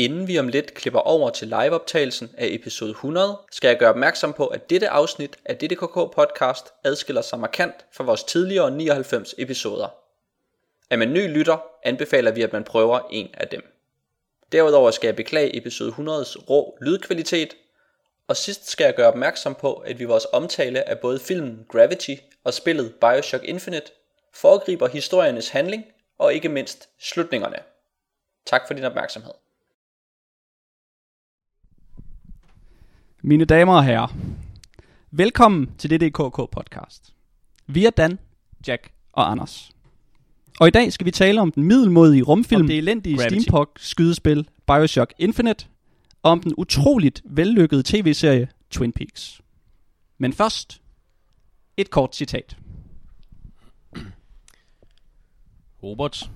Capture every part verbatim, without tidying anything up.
Inden vi om lidt klipper over til liveoptagelsen af episode hundrede, skal jeg gøre opmærksom på, at dette afsnit af D D K K-podcast adskiller sig markant fra vores tidligere nioghalvfems episoder. Er man ny lytter, anbefaler vi, at man prøver en af dem. Derudover skal jeg beklage episode hundredes rå lydkvalitet, og sidst skal jeg gøre opmærksom på, at vi i vores omtale af både filmen Gravity og spillet Bioshock Infinite foregriber historiernes handling og ikke mindst slutningerne. Tak for din opmærksomhed. Mine damer og herrer, velkommen til D D K K-podcast. Vi er Dan, Jack og Anders. Og i dag skal vi tale om den middelmådige rumfilm, om det elendige steampunk-skydespil Bioshock Infinite, og om den utroligt vellykkede tv-serie Twin Peaks. Men først, et kort citat. Robert,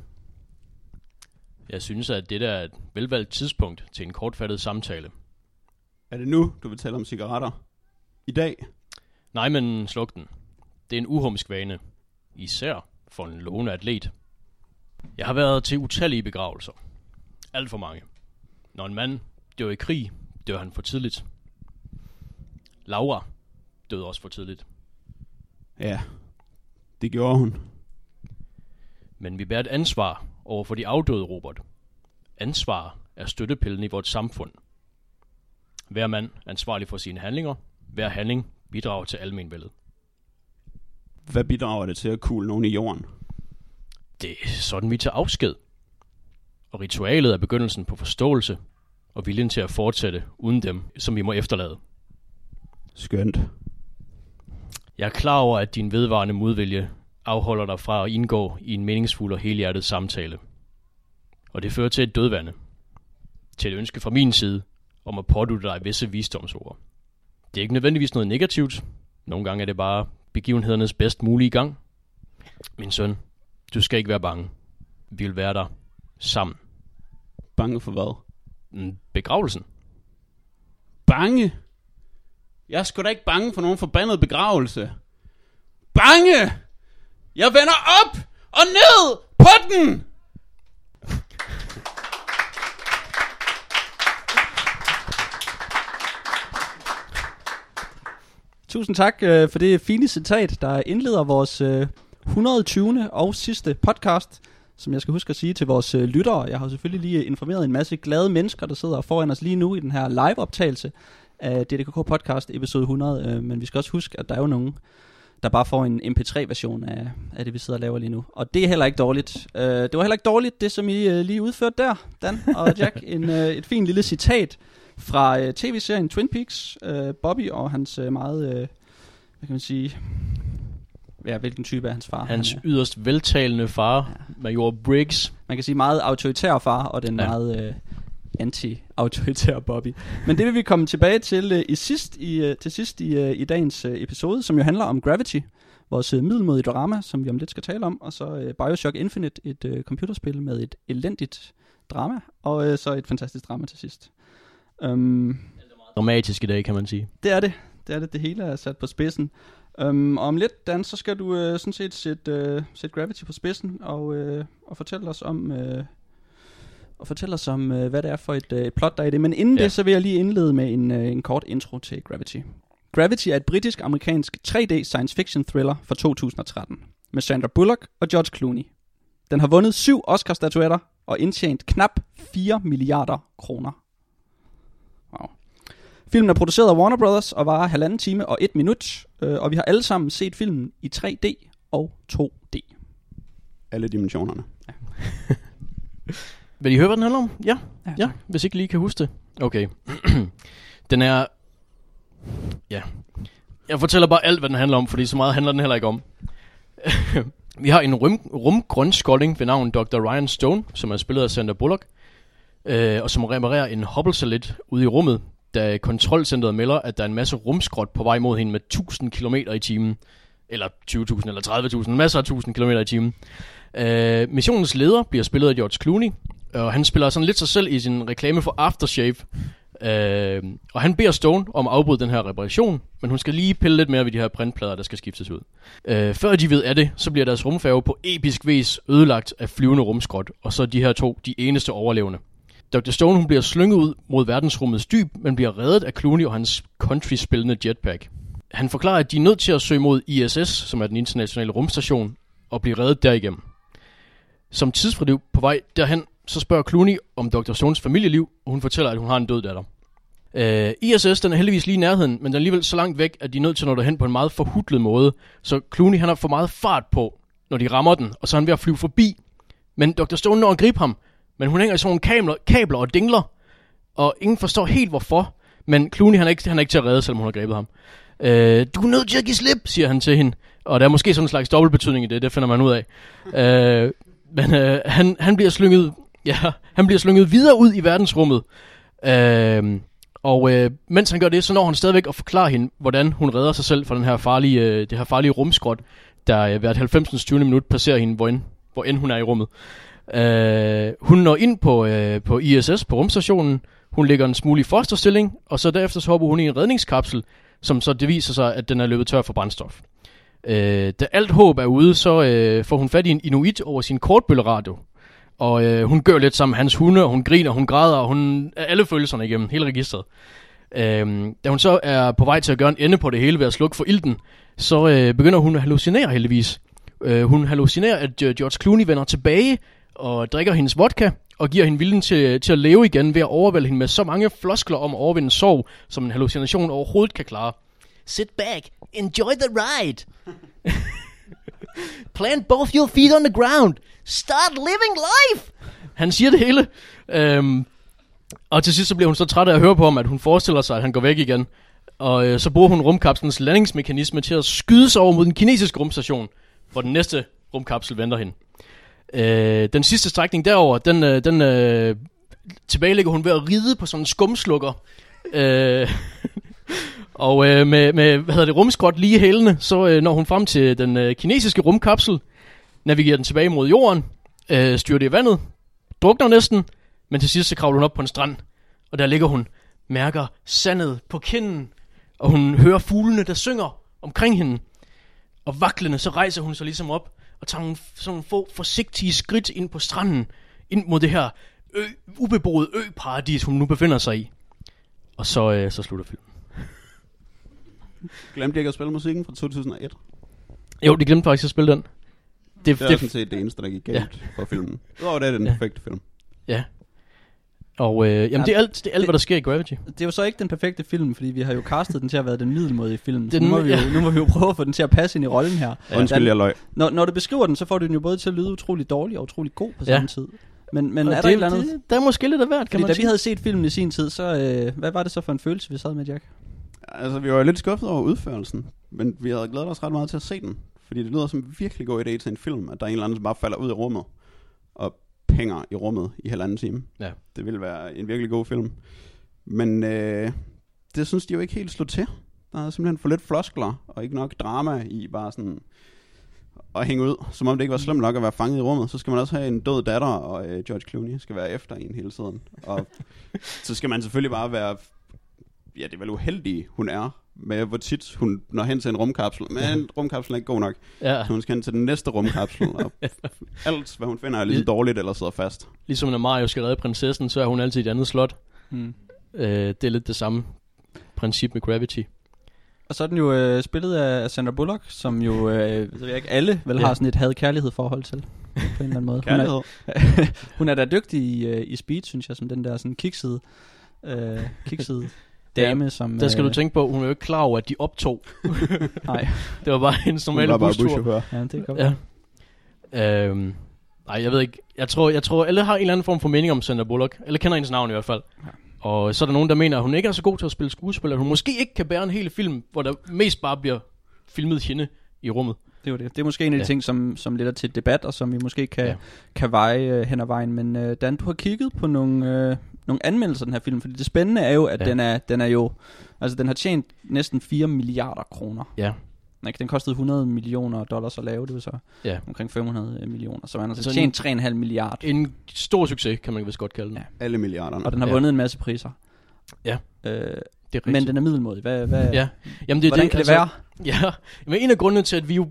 jeg synes, at dette er et velvalgt tidspunkt til en kortfattet samtale. Er det nu, du vil tale om cigaretter? I dag? Nej, men sluk den. Det er en uhumsk vane. Især for en lovende atlet. Jeg har været til utallige begravelser. Alt for mange. Når en mand dør i krig, dør han for tidligt. Laura døde også for tidligt. Ja, det gjorde hun. Men vi bærer et ansvar over for de afdøde, Robert. Ansvar er støttepillen i vores samfund. Hver mand ansvarlig for sine handlinger. Hver handling bidrager til almenvældet. Hvad bidrager det til at kugle nogen i jorden? Det er sådan, vi tager afsked. Og ritualet er begyndelsen på forståelse og viljen til at fortsætte uden dem, som vi må efterlade. Skønt. Jeg er klar over, at din vedvarende modvilje afholder dig fra at indgå i en meningsfuld og helhjertet samtale. Og det fører til et dødvande. Til et ønske fra min side om at pådutte dig visse visdomsord. Det er ikke nødvendigvis noget negativt. Nogle gange er det bare begivenhedernes bedst mulige gang. Min søn, du skal ikke være bange. Vi vil være der sammen. Bange for hvad? Begravelsen. Bange? Jeg er sgu da ikke bange for nogen forbandet begravelse. Bange! Jeg vender op og ned på den! Tusind tak øh, for det fine citat, der indleder vores øh, hundrede og tyvende og sidste podcast, som jeg skal huske at sige til vores øh, lyttere. Jeg har selvfølgelig lige informeret en masse glade mennesker, der sidder foran os lige nu i den her live-optagelse af D D K K-podcast episode hundrede. Øh, men vi skal også huske, at der er jo nogen, der bare får en M P tre version af, af det, vi sidder og laver lige nu. Og det er heller ikke dårligt. Øh, det var heller ikke dårligt, det som I øh, lige udførte der, Dan og Jack. en, øh, et fint lille citat fra øh, tv-serien Twin Peaks, øh, Bobby og hans øh, meget, øh, hvad kan man sige, ja, hvilken type er hans far? Hans han, øh, yderst veltalende far, ja. Major Briggs. Man kan sige meget autoritær far og den ja. meget øh, anti-autoritære Bobby. Men det vil vi komme tilbage til øh, i sidst i, øh, til sidst i, øh, i dagens øh, episode, som jo handler om Gravity, vores øh, middelmådige drama, som vi om lidt skal tale om, og så øh, Bioshock Infinite, et øh, computerspil med et elendigt drama, og øh, så et fantastisk drama til sidst. Um, dramatisk i dag, kan man sige. Det er det. Det er det. Det hele er sat på spidsen. Um, og om lidt, Dan, så skal du øh, sådan set sætte, øh, sætte Gravity på spidsen og, øh, og fortælle os om, øh, og fortælle os om øh, hvad det er for et øh, plot, der er i det. Men inden ja. det, så vil jeg lige indlede med en, øh, en kort intro til Gravity. Gravity er et britisk-amerikansk tre D science fiction thriller fra to tusind og tretten med Sandra Bullock og George Clooney. Den har vundet syv Oscar-statuetter og indtjent knap fire milliarder kroner. Wow. Filmen er produceret af Warner Brothers og varer halvanden time og et minut, øh, og vi har alle sammen set filmen i tre D og to D. Alle dimensionerne. Ja. Vil I høre, hvad den handler om? Ja, ja, ja hvis ikke lige kan huske det. Okay. Den er... Ja. Jeg fortæller bare alt, hvad den handler om, fordi så meget handler den heller ikke om. Vi har en rum, rumgrønskolding ved navn doktor Ryan Stone, som er spillet af Sandra Bullock, og som reparerer en Hubble-satellit ude i rummet, da kontrolcentret melder, at der er en masse rumskrot på vej mod hende med tusind kilometer i timen, eller tyve tusind, eller tredive tusind, masser af tusind kilometer i timen. Øh, missionens leder bliver spillet af George Clooney, og han spiller sådan lidt sig selv i sin reklame for Aftershave, øh, og han beder Stone om at afbryde den her reparation, men hun skal lige pille lidt mere ved de her printplader, der skal skiftes ud. Øh, før de ved af det, så bliver deres rumfærge på episk vis ødelagt af flyvende rumskrot, og så er de her to de eneste overlevende. doktor Stone hun bliver slynget ud mod verdensrummets dyb, men bliver reddet af Clooney og hans country-spillende jetpack. Han forklarer, at de er nødt til at søge mod I S S, som er den internationale rumstation, og blive reddet derigennem. Som tidsfordriv på vej derhen, så spørger Clooney om doktor Stones familieliv, og hun fortæller, at hun har en død datter. Uh, I S S den er heldigvis lige i nærheden, men den er alligevel så langt væk, at de er nødt til at nå derhen på en meget forhutlet måde, så Clooney han har for meget fart på, når de rammer den, og så er han ved at flyve forbi. Men doktor Stone når at gribe ham, men hun hænger i sådan nogle kabler og dingler, og ingen forstår helt hvorfor, men Clooney han er ikke, han er ikke til at redde, selvom hun har grebet ham. Uh, du er nødt til at give slip, siger han til hende, og der er måske sådan en slags dobbeltbetydning i det, det finder man ud af. Uh, men uh, han, han, bliver slynget, ja, han bliver slynget videre ud i verdensrummet, uh, Og øh, mens han gør det, så når han stadigvæk at forklare hende, hvordan hun redder sig selv fra den her farlige, øh, det her farlige rumskrot, der øh, hvert halvfems tyve minut passerer hende, hvor end, hvor end hun er i rummet. Øh, hun når ind på, øh, på I S S, på rumstationen. Hun ligger en smule i fosterstilling, og så derefter så hopper hun i en redningskapsel, som så det viser sig, at den er løbet tør for brændstof. Øh, da alt håb er ude, så øh, får hun fat i en inuit over sin kortbølleradio. Og øh, hun gør lidt sammen med hans hunde, og hun griner, hun græder, og hun er alle følelserne igennem, hele registret. Øhm, da hun så er på vej til at gøre en ende på det hele ved at slukke for ilten, så øh, begynder hun at hallucinere heldigvis. Øh, hun hallucinerer, at George Clooney vender tilbage og drikker hendes vodka, og giver hende vilden til, til at leve igen ved at overvælde hende med så mange floskler om at overvinde sorg, som en hallucination overhovedet kan klare. Sit back, enjoy the ride. Plant both your feet on the ground. Start living life! Han siger det hele. Øhm, og til sidst så bliver hun så træt af at høre på ham, at hun forestiller sig, at han går væk igen. Og øh, så bruger hun rumkapslens landingsmekanisme til at skyde sig over mod den kinesiske rumstation, hvor den næste rumkapsel venter hende. Øh, den sidste strækning derover, den, øh, den øh, tilbagelægger hun ved at ride på sådan en skumslukker. øh, og øh, med, med hvad hedder det, rumskrot lige hælende, så øh, når hun frem til den øh, kinesiske rumkapsel, navigerer den tilbage mod jorden, øh, styrer det i vandet, drukner næsten, men til sidst så kravler hun op på en strand, og der ligger hun, mærker sandet på kinden, og hun hører fuglene, der synger omkring hende, og vaklende så rejser hun sig ligesom op, og tager hun sådan nogle få forsigtige skridt ind på stranden, ind mod det her ø, ubeboede ø-paradis, hun nu befinder sig i. Og så, øh, så slutter filmen. Glemte jeg ikke at spille musikken fra to tusind og et? Jo, de glemte faktisk at spille den. Det, det er det, sådan set det eneste, der gik galt, ja, fra filmen. Udover det er det den, ja, perfekte film. Ja. Og øh, jamen, ja, det er alt, det er alt det, hvad der sker i Gravity. Det er jo så ikke den perfekte film, fordi vi har jo castet den til at være den middelmådige film. Den, nu, må vi jo, ja. nu må vi jo prøve at få den til at passe ind i rollen her. Ja. Undskyld, jeg løg. Når, når du beskriver den, så får du den jo både til at lyde utrolig dårlig og utrolig god på, ja, samme tid. Men, men er det, der et eller andet? Det, der er måske lidt af hvert, kan man sige. Da vi havde set filmen i sin tid, så øh, hvad var det så for en følelse, vi sad med, Jack? Altså, vi var jo lidt skuffet over udførelsen, men vi havde glædet os ret meget til at se den. Fordi det lyder som en virkelig god idé til en film, at der er en eller anden, som bare falder ud af rummet og hænger i rummet i halvanden time. Ja. Det ville være en virkelig god film. Men øh, det synes de jo ikke helt slog til. Der er simpelthen for lidt floskler og ikke nok drama i bare sådan at hænge ud. Som om det ikke var slemt nok at være fanget i rummet, så skal man også have en død datter, og øh, George Clooney skal være efter en hele tiden. Og så skal man selvfølgelig bare være... Ja, det er vel uheldig, hun er, med hvor tit hun når hen til en rumkapsel. Men rumkapselen er ikke god nok, ja. Så hun skal hen til den næste rumkapsel. Og alt hvad hun finder er lidt dårligt eller sidder fast. Ligesom når Mario skal redde prinsessen, så er hun altid i et andet slot. hmm. øh, Det er lidt det samme princip med Gravity. Og så er den jo øh, spillet af Sandra Bullock, som jo øh, så jeg ikke alle vel, ja, har sådan et had-kærlighed forhold til på en eller anden måde. Kærlighed. Hun er, hun er da dygtig i, øh, i Speed, synes jeg, som den der sådan kiksede øh, kiksede dame, som... Der skal øh... du tænke på, hun var jo ikke klar over, at de optog. Nej. Det var bare hendes normale bustur. Ja, det kan godt. Ja. Øhm, nej, jeg ved ikke. Jeg tror, jeg tror, alle har en eller anden form for mening om Sandra Bullock. Eller kender hendes navn i hvert fald. Ja. Og så er der nogen, der mener, at hun ikke er så god til at spille skuespiller. Hun måske ikke kan bære en hel film, hvor der mest bare bliver filmet hende i rummet. Det er jo det. Det er måske en af de, ja, ting, som, som leder til debat, og som vi måske kan, ja, kan veje hen ad vejen. Men øh, Dan, du har kigget på nogle... Øh, nogle anmeldelser af den her film, fordi det spændende er jo, at, ja, den er den er jo, altså den har tjent næsten fire milliarder kroner. Ja. Ikke? Den kostede hundrede millioner dollars at lave, det var så, ja, omkring fem hundrede millioner, så man har altså tjent tre komma fem milliarder. En stor succes, kan man vist godt kalde den. Ja. Alle milliarderne. Og den har vundet, ja, en masse priser. Ja. Øh, det men den er middelmådig. Hvad, hvad, ja. Jamen det, hvordan det, kan altså, det være? Ja. Men en af grundene til, at vi jo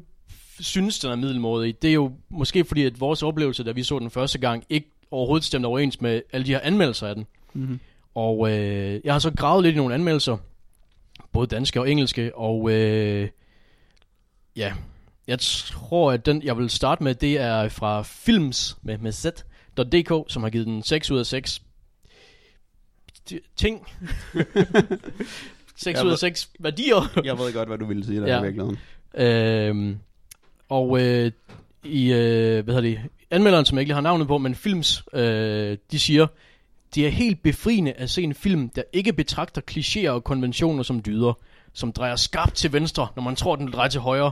synes, den er middelmådig, det er jo måske fordi, at vores oplevelse, da vi så den første gang, ikke overhovedet stemte overens med alle de her anmeldelser af den. Mm-hmm. Og øh, jeg har så gravet lidt i nogle anmeldelser, både danske og engelske, og øh, ja, jeg tror, at den, jeg vil starte med, det er fra Films med, med Z punktum d k, som har givet den seks ud af seks ting. seks ud af seks værdier. Jeg ved godt, hvad du ville sige, der ja. er virkelig øhm, Og øh, i, øh, hvad hedder det, anmelderen, som jeg ikke har navnet på, men Films, øh, de siger, det er helt befriende at se en film, der ikke betragter klichéer og konventioner som dyder, som drejer skarpt til venstre, når man tror, den drejer til højre.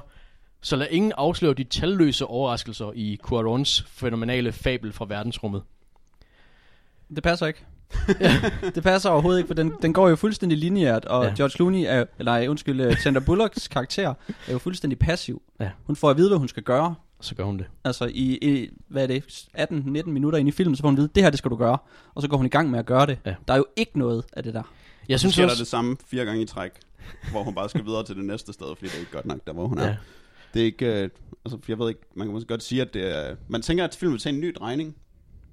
Så lad ingen afsløre de talløse overraskelser i Cuarons fænomenale fabel fra verdensrummet. Det passer ikke. Ja, det passer overhovedet ikke, for den, den går jo fuldstændig lineært, og ja. George Clooney er, eller undskyld, Sandra Bullocks karakter er jo fuldstændig passiv. Ja. Hun får at vide, hvad hun skal gøre. Og så gør hun det. Altså i, i hvad er det, atten nitten minutter inde i filmen, så får hun at vide, det her det skal du gøre, og så går hun i gang med at gøre det. Ja. Der er jo ikke noget af det der. Jeg og synes sker også... der det samme fire gange i træk, hvor hun bare skal videre til det næste sted, fordi det er ikke godt nok der, hvor hun ja. er. Det er ikke, øh, altså jeg ved ikke, man kan måske godt sige, at det er, man tænker, at filmen tager en ny drejning,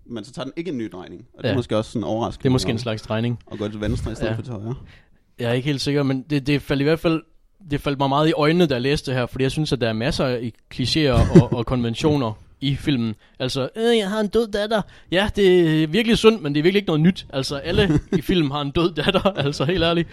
men så tager den ikke en ny drejning, og det ja. er måske også sådan overraskende. Det er måske en slags drejning. Og går til venstre i stedet ja. for til højre. Jeg er ikke helt sikker, men det, det faldt i hvert fald, det faldt mig meget i øjnene, da jeg læste det her, fordi jeg synes, at der er masser af klichéer og, og konventioner i filmen. Altså, øh, jeg har en død datter. Ja, det er virkelig synd, men det er virkelig ikke noget nyt. Altså, alle i filmen har en død datter, altså helt ærligt.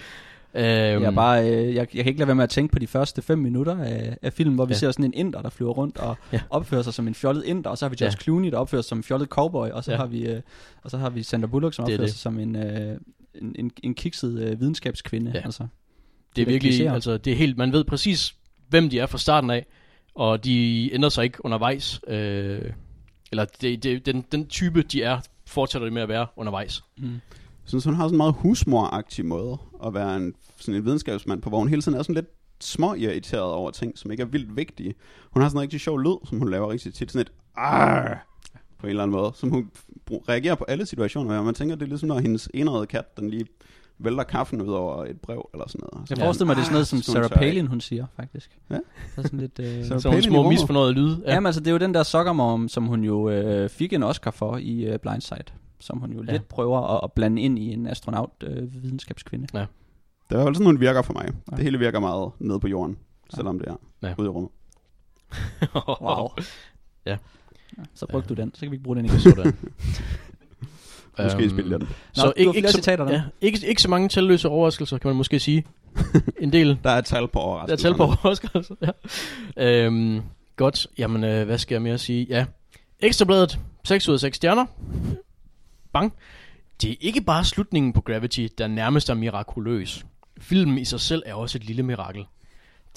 Øhm. Jeg, bare, øh, jeg, jeg kan ikke lade være med at tænke på de første fem minutter af, af filmen, hvor vi ja. ser sådan en inder, der flyver rundt og ja. opfører sig som en fjollet inder. Og så har vi George ja. Clooney, der opfører sig som en fjollet cowboy. Og så, ja. har, vi, øh, og så har vi Sandra Bullock, som det opfører det. sig som en, øh, en, en, en kikset øh, videnskabskvinde. ja. Altså, det er virkelig, altså, det er helt, man ved præcis, hvem de er fra starten af. Og de ændrer sig ikke undervejs. øh, Eller det, det, den, den type, de er, fortsætter de med at være undervejs. Mm. Jeg synes, hun har sådan en meget husmor-agtig måde at være en, sådan en videnskabsmand på, hvor hun hele tiden er sådan lidt småirriteret over ting, som ikke er vildt vigtige. Hun har sådan en rigtig sjov lyd, som hun laver rigtig tit, sådan et arr, på en eller anden måde, som hun reagerer på alle situationer, og man tænker, det er ligesom, når hendes enrede kat, den lige vælter kaffen ud over et brev, eller sådan noget. Så jeg forestiller mig, det er sådan noget, som Sarah Palin, hun siger, faktisk. Ja? Så sådan lidt... Øh, så nogle små misfornøjede lyde. Ja. Jamen, altså, det er jo den der sokkermorm, som hun jo øh, fik en Oscar for i øh, Blindside, som hun jo ja. lidt prøver at, at blande ind i en astronaut øh, videnskabskvinde. Ja. Det er jo sådan, hun virker for mig. Ja. Det hele virker meget nede på jorden, ja. selvom det er ja. ude i rummet. Wow. Ja. ja. Så brugte ja. du den. Så kan vi ikke bruge den ikke sådan. Måske spille den. Så Nå, ikke, ikke, så, ja, ikke, ikke så mange talløse overraskelser, kan man måske sige. En del. Der er tal på overraskelser. Der er tal på overraskelser, ja. Øhm, godt. Jamen, øh, hvad skal jeg mere sige? Ja. Ekstrabladet. seks ud af seks stjerner. Bang. Det er ikke bare slutningen på Gravity, der nærmest er mirakuløs. Filmen i sig selv er også et lille mirakel.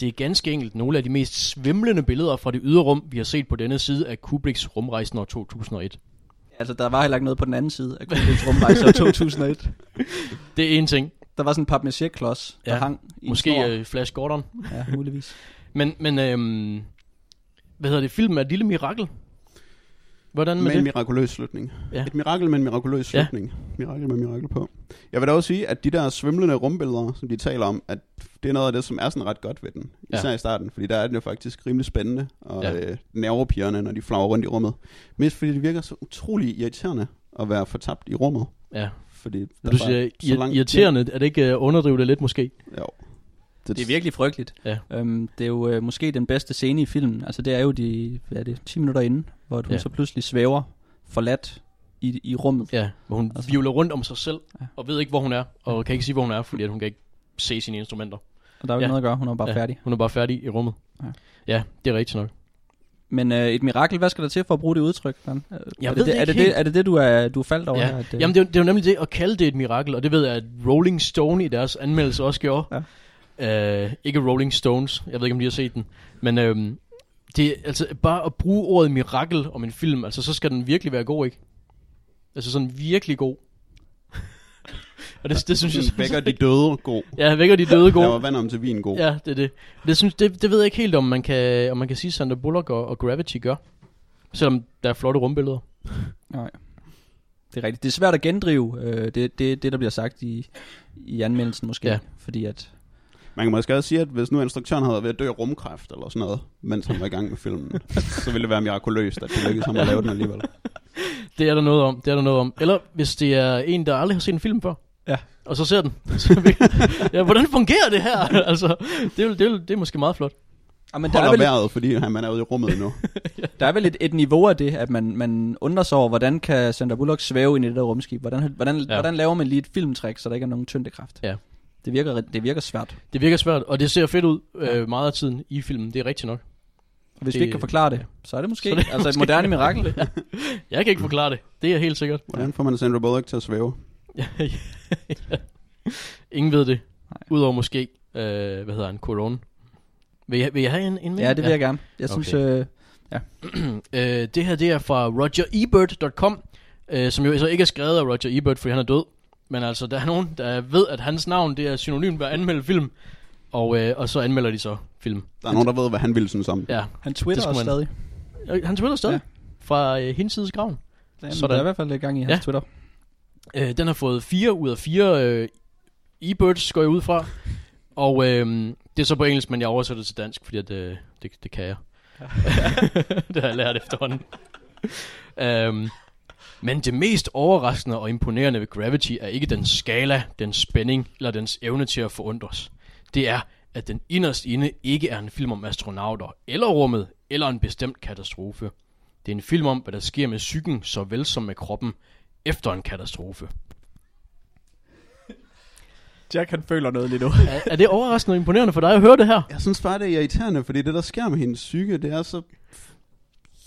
Det er ganske enkelt nogle af de mest svimlende billeder fra det ydre rum, vi har set på denne side af Kubricks rumrejsen år to tusind og et. Altså, der var heller ikke noget på den anden side af Kubricks rumrejsen år to tusind og et. Det er en ting. Der var sådan en papmaché-klods, der ja, hang i måske øh, Flash Gordon. Ja, muligvis. Men, men øhm, hvad hedder det? Filmen er et lille mirakel. Hvordan med, med en mirakuløs slutning. Ja. Et mirakel med en mirakuløs slutning. Ja. Mirakel med mirakel på. Jeg vil da også sige, at de der svimlende rumbilleder, som de taler om, at det er noget af det, som er sådan ret godt ved den. Især ja. i starten, fordi der er den jo faktisk rimelig spændende og ja. øh, nervepirrende, når de flager rundt i rummet. Mest fordi det virker så utrolig irriterende at være fortabt i rummet. Ja. Fordi du siger, så langt irriterende, er det ikke underdrivet det lidt måske? Jo. Det er virkelig frygteligt. Ja. Øhm, det er jo øh, måske den bedste scene i filmen. Altså det er jo de hvad er det, ti minutter inde, hvor hun ja. så pludselig svæver forladt i, i rummet. Ja, hvor hun altså. vivler rundt om sig selv ja. og ved ikke, hvor hun er. Og ja. kan ikke sige, hvor hun er, fordi at hun kan ikke se sine instrumenter. Og der er jo ja. ikke noget at gøre, hun er bare ja. færdig. Hun er bare færdig i rummet. Ja, ja, det er rigtigt nok. Men øh, et mirakel, hvad skal der til for at bruge det udtryk? Jeg er, det, det, er, det, det, er det det, du er, du er faldt over? Ja. Her, at, øh... Jamen det er, det er jo nemlig det at kalde det et mirakel, og det ved jeg, at Rolling Stone i deres anmeldelse også gjorde. Ja. Uh, ikke Rolling Stones, jeg ved ikke om de har set den, men uh, det er altså bare at bruge ordet mirakel om en film, altså så skal den virkelig være god, ikke? Altså sådan virkelig god. Og det, det synes jeg vækker de døde god. Ja, vækker de døde god. Laver vand om til vin god. Ja, det er det. Det synes det, det ved jeg ikke helt om man kan om man kan sige Sandra Bullock og, og Gravity gør, selvom der er flotte rumbilleder. Nej. Det er rigtigt. Det er svært at gendrive øh, det, det det der bliver sagt i i anmeldelsen måske, ja. fordi at man kan måske også sige, at hvis nu instruktøren havde været død af rumkræft eller sådan noget, mens han var i gang med filmen, så ville det være mirakuløst, at det lykkedes ham at lave den alligevel. Det er der noget om, det er der noget om. Eller hvis det er en, der aldrig har set en film før. Ja. Og så ser den. Ja, hvordan fungerer det her? Altså, det er, det er, det er måske meget flot. Ja, men der holder er vel vejret, et... fordi han, man er ude i rummet nu. Ja. Der er vel et, et niveau af det, at man, man undrer sig over, hvordan kan Sandra Bullock svæve ind i det der rumskib? Hvordan, hvordan, ja. hvordan laver man lige et filmtræk, så der ikke er nogen tyngdekraft? Ja. Det virker, det virker svært. Det virker svært, og det ser fedt ud ja. øh, meget af tiden i filmen. Det er rigtigt nok. Hvis det... vi ikke kan forklare det, så er det måske, er det måske altså et moderne mirakel. Ja. Jeg kan ikke forklare det. Det er helt sikkert. Hvordan får man Sandra Bullock til at svæve? Ja, ja, ja. Ingen ved det. Udover måske, øh, hvad hedder han, Cuaron. Vil jeg, vil jeg have en, en mere? Ja, det vil jeg ja. gerne. Jeg okay. synes, øh, ja. øh, det her, det er fra Roger Ebert punktum com, øh, som jo så ikke er skrevet af Roger Ebert, fordi han er død. Men altså, der er nogen, der ved, at hans navn, det er synonym ved at anmelde film. Og, øh, og så anmelder de så film. Der er nogen, der ved, hvad han ville synes om. Ja. Han twitter man... stadig. Han twitter stadig? Ja. Fra øh, hinsides graven. Jamen, så der er i hvert fald lidt gang i hans ja. Twitter. Øh, den har fået fire ud af fire øh, e-birds, går jeg ud fra. Og øh, det er så på engelsk, men jeg oversætter det til dansk, fordi at, øh, det, det kan jeg. Ja. Det har jeg lært efterhånden. øhm, men det mest overraskende og imponerende ved Gravity er ikke dens skala, dens spænding eller dens evne til at forundres. Det er, at den inderst inde ikke er en film om astronauter eller rummet eller en bestemt katastrofe. Det er en film om, hvad der sker med psyken såvel som med kroppen efter en katastrofe. Jack, han føler noget lige nu. er, er det overraskende og imponerende for dig at høre det her? Jeg synes bare, det er irriterende, fordi det, der sker med hendes psyke, det er så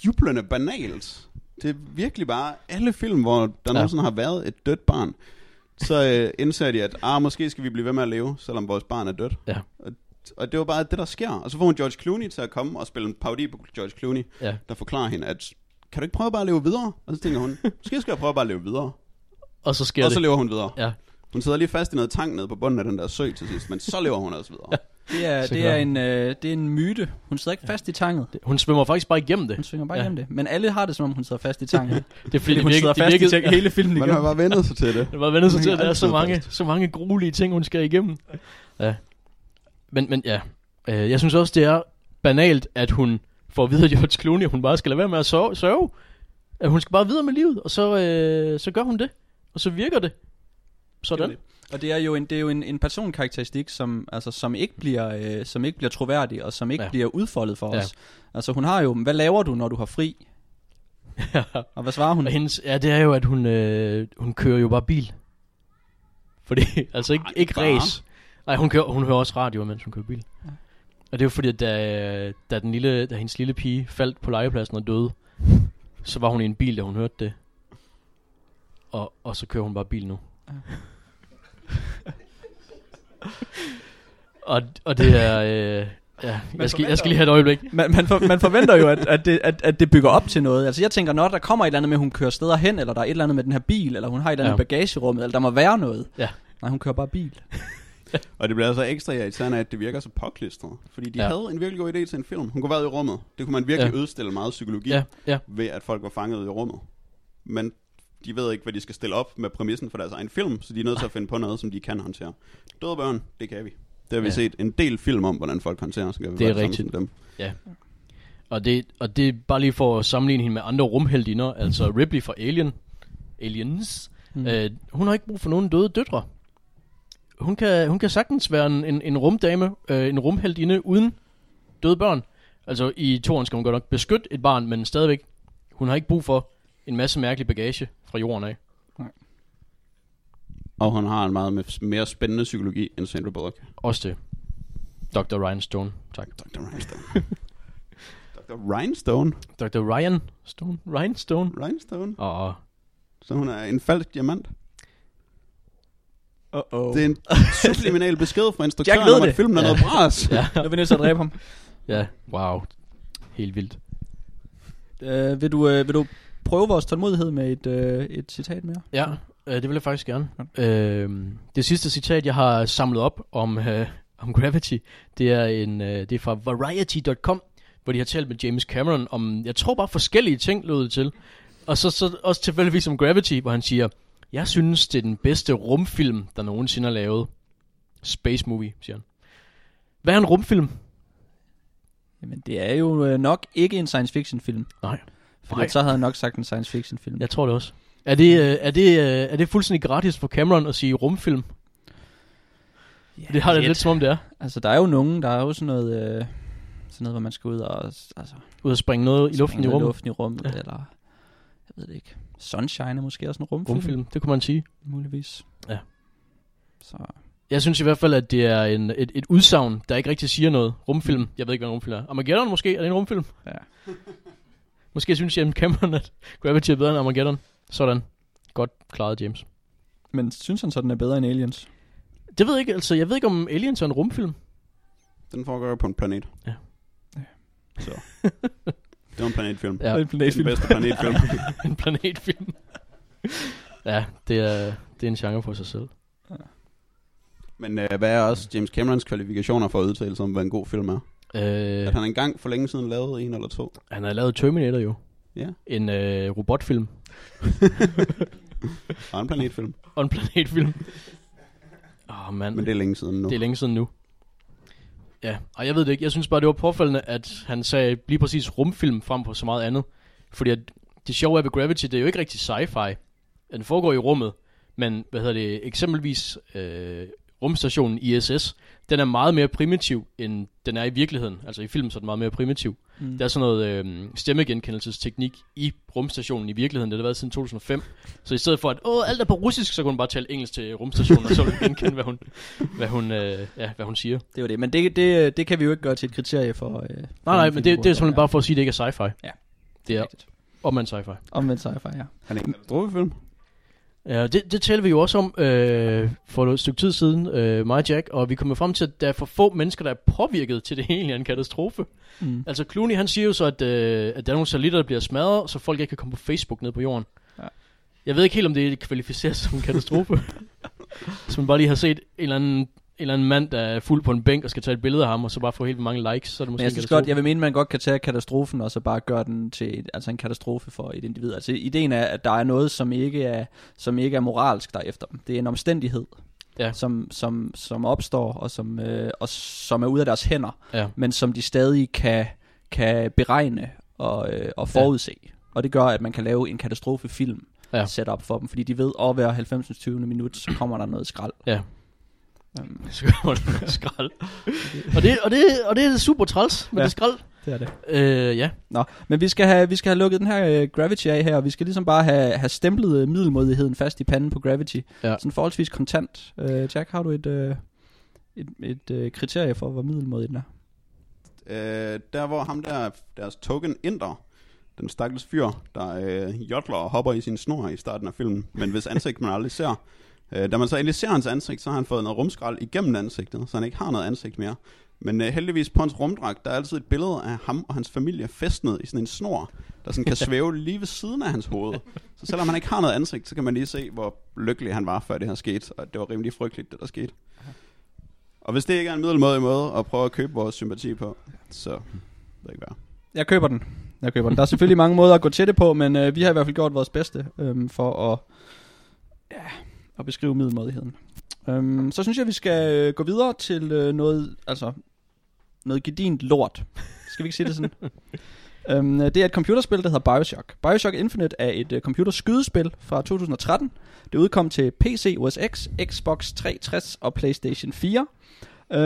jublende banalt. Det er virkelig bare alle film, hvor der ja. nogensinde har været et dødt barn. Så øh, indser de, at ah, måske skal vi blive ved med at leve, selvom vores barn er dødt. Ja. Og, og det var bare det, der sker. Og så får hun George Clooney til at komme og spille en parodi på George Clooney, ja. der forklarer hende, at kan du ikke prøve bare at leve videre? Og så tænker hun, måske skal jeg prøve bare at leve videre. Og så sker og det. Og så lever hun videre. Ja. Hun sidder lige fast i noget tang nede på bunden af den der sø til sidst, men så lever hun også videre. Ja. Det er, det er en øh, det er en myte. Hun sidder ikke fast ja. i tanget. Hun svømmer faktisk bare igennem det. Hun svømmer bare ja. igennem det. Men alle har det som om hun sidder fast i tanget. Det er fordi det hun virkelig, sidder fast virkelig, i tanget ja. hele filmen igennem. Man har bare vendet sig til det. Man har vendet sig til at der er så mange fast. så mange gruelige ting hun skal igennem. Ja. Men men ja, jeg synes også det er banalt at hun får videre at George Clooney hun bare skal lade være med at sove, sove. At hun skal bare videre med livet og så øh, så gør hun det og så virker det. Sådan. Og det er jo en det er jo en, en personkarakteristik som altså som ikke bliver øh, som ikke bliver troværdig og som ikke ja. bliver udfoldet for ja. os. Altså hun har jo hvad laver du når du har fri? Ja. Og hvad svarer hun? Og hendes, ja, det er jo at hun øh, hun kører jo bare bil. Fordi altså ikke Ej, ikke bare. Race. Nej, hun kører hun hører også radio mens hun kører bil. Ja. Og det er jo fordi at da, da den lille da hendes lille pige faldt på legepladsen og døde, så var hun i en bil da hun hørte det. Og og så kører hun bare bil nu. og, og det er øh, ja, jeg, skal, jeg skal lige have et øjeblik. Man, man, for, man forventer jo at, at, det, at, at det bygger op til noget. Altså jeg tænker når der kommer et eller andet med hun kører steder hen, eller der er et eller andet med den her bil, eller hun har et eller andet ja. bagagerummet, eller der må være noget ja. Nej, hun kører bare bil. Og det bliver altså ekstra irriterende at det virker så påklistret, fordi de ja. havde en virkelig god idé til en film. Hun kunne være i rummet. Det kunne man virkelig ja. udstille meget psykologi ja. Ja. ved at folk var fanget i rummet. Men de ved ikke, hvad de skal stille op med præmissen for deres egen film, så de er nødt til at finde på noget, som de kan håndtere. Døde børn, det kan vi. Det har vi ja. set en del film om, hvordan folk håndterer, så kan vi det er være rigtigt. Dem. Ja. Og det, og det er bare lige for at sammenligne hende med andre rumheldinder, altså Ripley fra Alien. Aliens. Mm. Øh, hun har ikke brug for nogen døde døtre. Hun kan, hun kan sagtens være en, en rumdame, øh, en rumheldinde uden døde børn. Altså i toren skal hun godt nok beskytte et barn, men stadigvæk, hun har ikke brug for en masse mærkelig bagage fra jorden af. Nej. Og hun har en meget mere spændende psykologi end Sandra Bullock. Også det. doktor Ryan Stone. Tak. doktor Ryan Stone. doktor Ryan Stone? doktor Ryan Stone? Ryan Stone? Ryan Stone? Åh. Så hun er en falsk diamant? Uh-oh. Det er en subliminal besked fra instruktøren om at filmen er ja. noget bras. Ja. Nu er vi nødt til at dræbe ham. Ja, wow. Helt vildt. Uh, vil du... Uh, vil du prøve vores tålmodighed med et, øh, et citat mere? Ja, øh, det vil jeg faktisk gerne. Okay. Øh, det sidste citat, jeg har samlet op om, øh, om Gravity, det er, en, øh, det er fra Variety punktum com, hvor de har talt med James Cameron om, jeg tror bare forskellige ting lød det til. Og så, så også tilfældigvis om Gravity, hvor han siger, jeg synes, det er den bedste rumfilm, der nogensinde er lavet. Space movie, siger han. Hvad er en rumfilm? Jamen, det er jo nok ikke en science fiction film. Nej. Fordi så havde jeg nok sagt en science fiction film. Jeg tror det også. Er det, er det, er det fuldstændig gratis for Cameron at sige rumfilm? Ja, det har det lidt som om det er. Altså der er jo nogen, der er jo sådan noget, øh, sådan noget hvor man skal ud og altså, ud og springe noget i luften i rummet, luften i rummet ja. Eller jeg ved det ikke. Sunshine måske, også en rumfilm. Rumfilm, det kunne man sige muligvis. Ja. Så jeg synes i hvert fald at det er en et, et udsagn, der ikke rigtig siger noget. Rumfilm, jeg ved ikke hvad en rumfilm er. Armageddon måske, er det en rumfilm? Ja. Måske synes James Cameron at Gravity er bedre end Armageddon. Sådan. Godt klaret, James. Men synes han så, den er bedre end Aliens? Det ved jeg ikke, altså. Jeg ved ikke, om Aliens er en rumfilm. Den foregår på en planet. Ja. Ja. Så. Det var en planetfilm. Ja, en planetfilm. Den bedste planetfilm. En planetfilm. Ja, det er, det er en genre for sig selv. Ja. Men øh, hvad er også James Camerons kvalifikationer for at udtale sig om, hvad en god film er? Øh... At han engang for længe siden lavede en eller to. Han har lavet Terminator jo. Yeah. En øh, robotfilm. Og en planetfilm. Og en planetfilm. Åh, mand. Men det er længe siden nu. Det er længe siden nu. Ja, og jeg ved det ikke. Jeg synes bare, det var påfaldende, at han sagde lige præcis rumfilm frem på så meget andet. Fordi at det sjove er ved Gravity, det er jo ikke rigtig sci-fi. Den foregår i rummet. Men, hvad hedder det, eksempelvis øh, rumstationen I S S, den er meget mere primitiv, end den er i virkeligheden. Altså i filmen så er den meget mere primitiv. Mm. Der er sådan noget øh, stemmegenkendelsesteknik i rumstationen i virkeligheden. Det har været siden to tusind og fem. Så i stedet for at åh, alt er på russisk, så kunne hun bare tale engelsk til rumstationen, og så ville hun genkende hvad hun, hvad, hun, øh, ja, hvad hun siger. Det var det. Men det, det, det kan vi jo ikke gøre til et kriterie for øh, Nej nej men det, det er simpelthen ja. bare for at sige at det ikke er sci-fi. Ja. Det er omvendt sci-fi. Omvendt sci-fi, ja. Han er en drømmefilm. Ja, det, det talte vi jo også om øh, for et stykke tid siden, øh, mig og Jack, og vi kommer frem til, at der er for få mennesker, der er påvirket til det egentlig en katastrofe. Mm. Altså Clooney, han siger jo så, at, øh, at der er nogle satellitter, der bliver smadret, så folk ikke kan komme på Facebook ned på jorden. Ja. Jeg ved ikke helt, om det kvalificeres som en katastrofe. Så man bare lige har set en eller anden, en eller anden mand, der er fuld på en bænk og skal tage et billede af ham, og så bare få helt mange likes, så er det måske jeg en katastrofe. Godt, jeg vil mene, man godt kan tage katastrofen, og så bare gøre den til et, altså en katastrofe for et individ. Altså ideen er, at der er noget, som ikke er, som ikke er moralsk derefter. Det er en omstændighed, ja. som, som, som opstår, og som, øh, og som er ude af deres hænder, ja. Men som de stadig kan, kan beregne og, øh, og forudse. Ja. Og det gør, at man kan lave en katastrofefilm ja. setup for dem, fordi de ved, at hver halvfems tyve minut, så kommer der noget skrald. Ja. Um, så kommer der noget skrald. og, det, og, det, og det er super træls med ja, det skrald. Det er det. Øh, ja. Nå, men vi skal, have, vi skal have lukket den her uh, Gravity af her, og vi skal ligesom bare have, have stemplet uh, middelmodigheden fast i panden på Gravity. Ja. Sådan forholdsvis kontant. Uh, Jack, har du et, uh, et, et uh, kriterie for, hvor middelmodig den er? Øh, der hvor ham der, deres token inder, den stakkels fyr, der øh, jodler og hopper i sin snor i starten af filmen, men hvis ansigt man aldrig ser. Da man så endelig ser hans ansigt, så har han fået noget rumskrald igennem ansigtet, så han ikke har noget ansigt mere. Men uh, heldigvis på hans rumdragt, der er altid et billede af ham og hans familie fæstnet i sådan en snor, der sådan kan svæve lige ved siden af hans hoved. Så selvom han ikke har noget ansigt, så kan man lige se, hvor lykkelig han var, før det her skete. Og det var rimelig frygteligt, det der skete. Og hvis det ikke er en middelmådig måde at prøve at købe vores sympati på, så ved jeg ikke hvad. Jeg køber den. Jeg køber den. Der er selvfølgelig mange måder at gå til det på, men uh, vi har i hvert fald gjort vores bedste um, for at... Ja... og beskrive middelmådigheden. Um, så synes jeg, vi skal gå videre til øh, noget, altså noget gedint lort. Skal vi ikke sige det sådan? um, det er et computerspil, der hedder Bioshock. Bioshock Infinite er et øh, computerskydespil fra to tusind og tretten. Det udkom til P C, O S X, Xbox tre hundrede og tres og PlayStation fire.